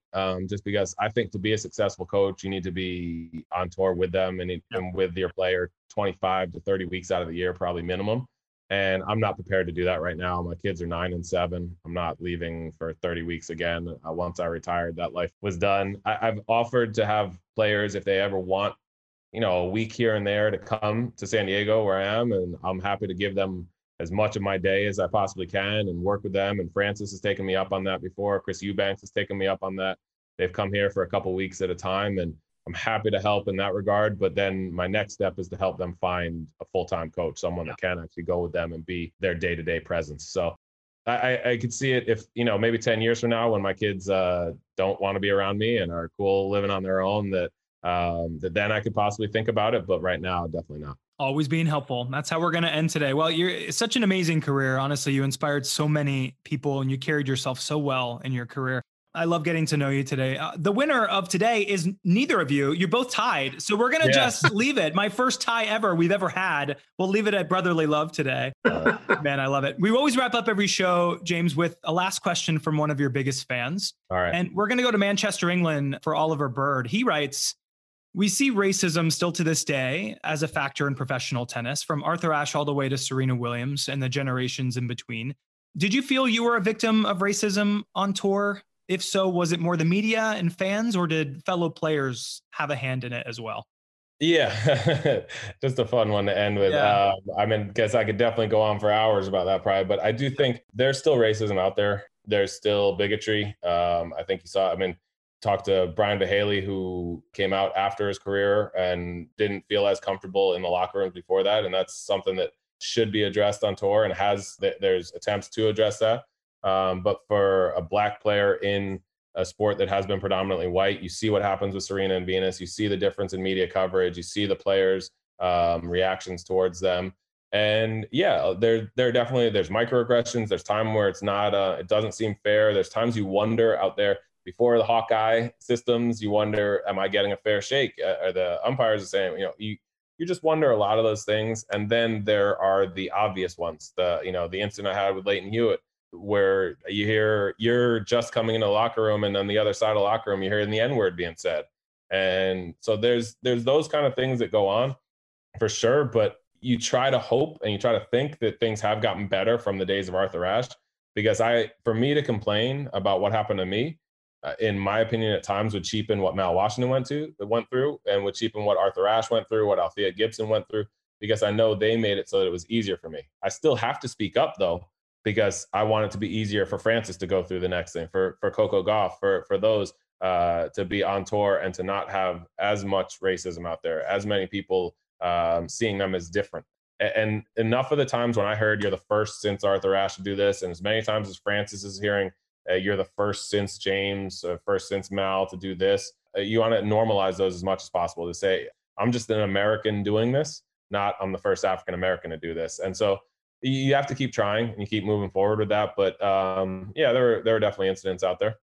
just because I think to be a successful coach, you need to be on tour with them and with your player 25 to 30 weeks out of the year, probably minimum. And I'm not prepared to do that right now. My kids are 9 and 7. I'm not leaving for 30 weeks again. Once I retired, that life was done. I've offered to have players, if they ever want, a week here and there, to come to San Diego where I am, and I'm happy to give them as much of my day as I possibly can and work with them. And Francis has taken me up on that before. Chris Eubanks has taken me up on that. They've come here for a couple of weeks at a time, and I'm happy to help in that regard. But then my next step is to help them find a full-time coach, someone that can actually go with them and be their day-to-day presence. So I could see it if, maybe 10 years from now, when my kids don't want to be around me and are cool living on their own, that then I could possibly think about it. But right now, definitely not. Always being helpful. That's how we're going to end today. Well, it's such an amazing career. Honestly, you inspired so many people and you carried yourself so well in your career. I love getting to know you today. The winner of today is neither of you. You're both tied. So we're going to just leave it. My first tie ever we've ever had. We'll leave it at brotherly love today. Man, I love it. We always wrap up every show, James, with a last question from one of your biggest fans. All right. And we're going to go to Manchester, England for Oliver Bird. He writes, "We see racism still to this day as a factor in professional tennis, from Arthur Ashe all the way to Serena Williams and the generations in between. Did you feel you were a victim of racism on tour? If so, was it more the media and fans, or did fellow players have a hand in it as well?" Yeah, just a fun one to end with. Yeah. Guess I could definitely go on for hours about that probably, but I do think there's still racism out there. There's still bigotry. I think you saw, talked to Brian Bahaley, who came out after his career and didn't feel as comfortable in the locker rooms before that. And that's something that should be addressed on tour, and there's attempts to address that. But for a black player in a sport that has been predominantly white, you see what happens with Serena and Venus. You see the difference in media coverage. You see the players' reactions towards them. And yeah, there's microaggressions. There's time where it's not, it doesn't seem fair. There's times you wonder out there, before the Hawkeye systems, you wonder, am I getting a fair shake? Or the umpires are saying, you just wonder a lot of those things. And then there are the obvious ones, the incident I had with Leighton Hewitt, where you hear you're just coming into the locker room, and on the other side of the locker room, you're hearing the N-word being said. And so there's those kind of things that go on for sure. But you try to hope and you try to think that things have gotten better from the days of Arthur Ashe, because for me to complain about what happened to me, in my opinion, at times would cheapen what Mal Washington went through, and would cheapen what Arthur Ashe went through, what Althea Gibson went through, because I know they made it so that it was easier for me. I still have to speak up, though, because I want it to be easier for Francis to go through the next thing, for Coco Gauff, for those to be on tour and to not have as much racism out there, as many people seeing them as different. And enough of the times when I heard, "You're the first since Arthur Ashe to do this," and as many times as Francis is hearing, "You're the first since James, first since Mal to do this." You want to normalize those as much as possible, to say, "I'm just an American doing this, not I'm the first African-American to do this." And so you have to keep trying and you keep moving forward with that. But there were definitely incidents out there.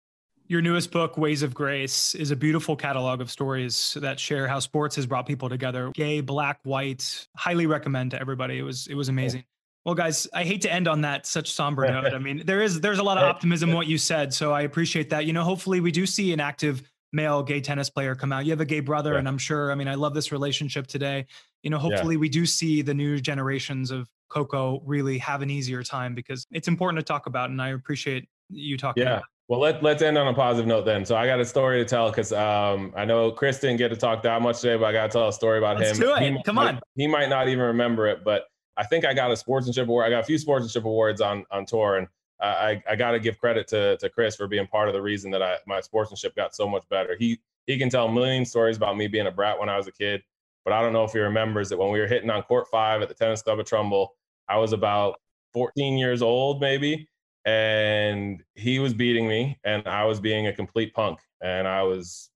Your newest book, Ways of Grace, is a beautiful catalog of stories that share how sports has brought people together. Gay, black, white, highly recommend to everybody. It was amazing. Yeah. Well, guys, I hate to end on that such somber note. There's a lot of optimism in what you said, so I appreciate that. Hopefully we do see an active male gay tennis player come out. You have a gay brother, and I'm sure, I love this relationship today. Hopefully we do see the new generations of Coco really have an easier time, because it's important to talk about, and I appreciate you talking about it. Well, let's end on a positive note then. So I got a story to tell, because I know Chris didn't get to talk that much today, but I got to tell a story about him. Let's do it. Come on. He might not even remember it, but I think I got a sportsmanship award. I got a few sportsmanship awards on tour, and I got to give credit to Chris for being part of the reason that my sportsmanship got so much better. He can tell a million stories about me being a brat when I was a kid, but I don't know if he remembers that when we were hitting on court 5 at the tennis club at Trumbull, I was about 14 years old maybe, and he was beating me, and I was being a complete punk, and I was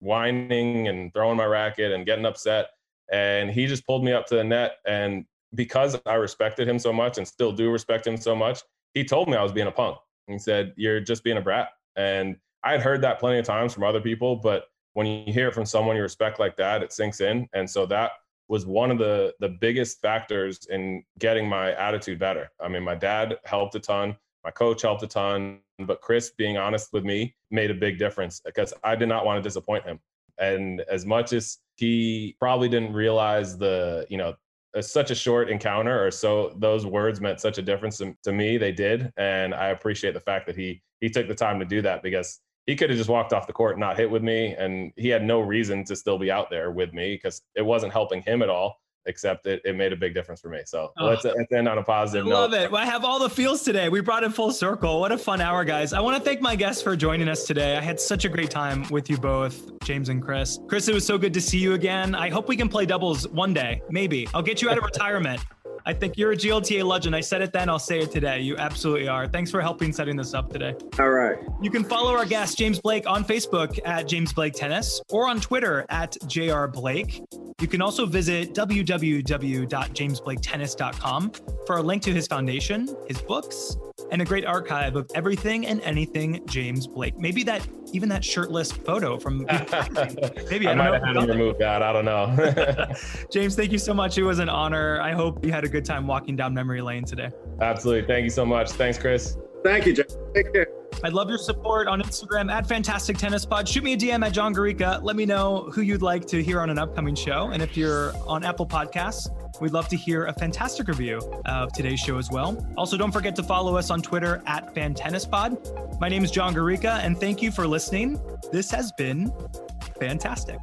whining and throwing my racket and getting upset, and he just pulled me up to the net. And because I respected him so much and still do respect him so much, he told me I was being a punk. He said, "You're just being a brat." And I had heard that plenty of times from other people, but when you hear it from someone you respect like that, it sinks in. And so that was one of the biggest factors in getting my attitude better. I mean, my dad helped a ton, my coach helped a ton, but Chris being honest with me made a big difference, because I did not want to disappoint him. And as much as he probably didn't realize such a short encounter, or so, those words meant such a difference to me. They did. And I appreciate the fact that he took the time to do that, because he could have just walked off the court and not hit with me, and he had no reason to still be out there with me, because it wasn't helping him at all, except it made a big difference for me. So let's end on a positive note. I love it. Well, I have all the feels today. We brought it full circle. What a fun hour, guys. I want to thank my guests for joining us today. I had such a great time with you both, James and Chris. Chris, it was so good to see you again. I hope we can play doubles one day. Maybe. I'll get you out of retirement. I think you're a GLTA legend. I said it then, I'll say it today. You absolutely are. Thanks for helping setting this up today. All right. You can follow our guest, James Blake, on Facebook at James Blake Tennis, or on Twitter at JR Blake. You can also visit www.jamesblaketennis.com for a link to his foundation, his books, and a great archive of everything and anything James Blake. Maybe that shirtless photo from maybe I might have had to remove that. I don't know. James, thank you so much. It was an honor. I hope you had a good time walking down memory lane today. Absolutely. Thank you so much. Thanks, Chris. Thank you, James. Take care. I'd love your support on Instagram at Fantastic Tennis Pod. Shoot me a DM at John Garica. Let me know who you'd like to hear on an upcoming show. And if you're on Apple Podcasts, we'd love to hear a fantastic review of today's show as well. Also, don't forget to follow us on Twitter at FanTennisPod. My name is John Garica, and thank you for listening. This has been fantastic.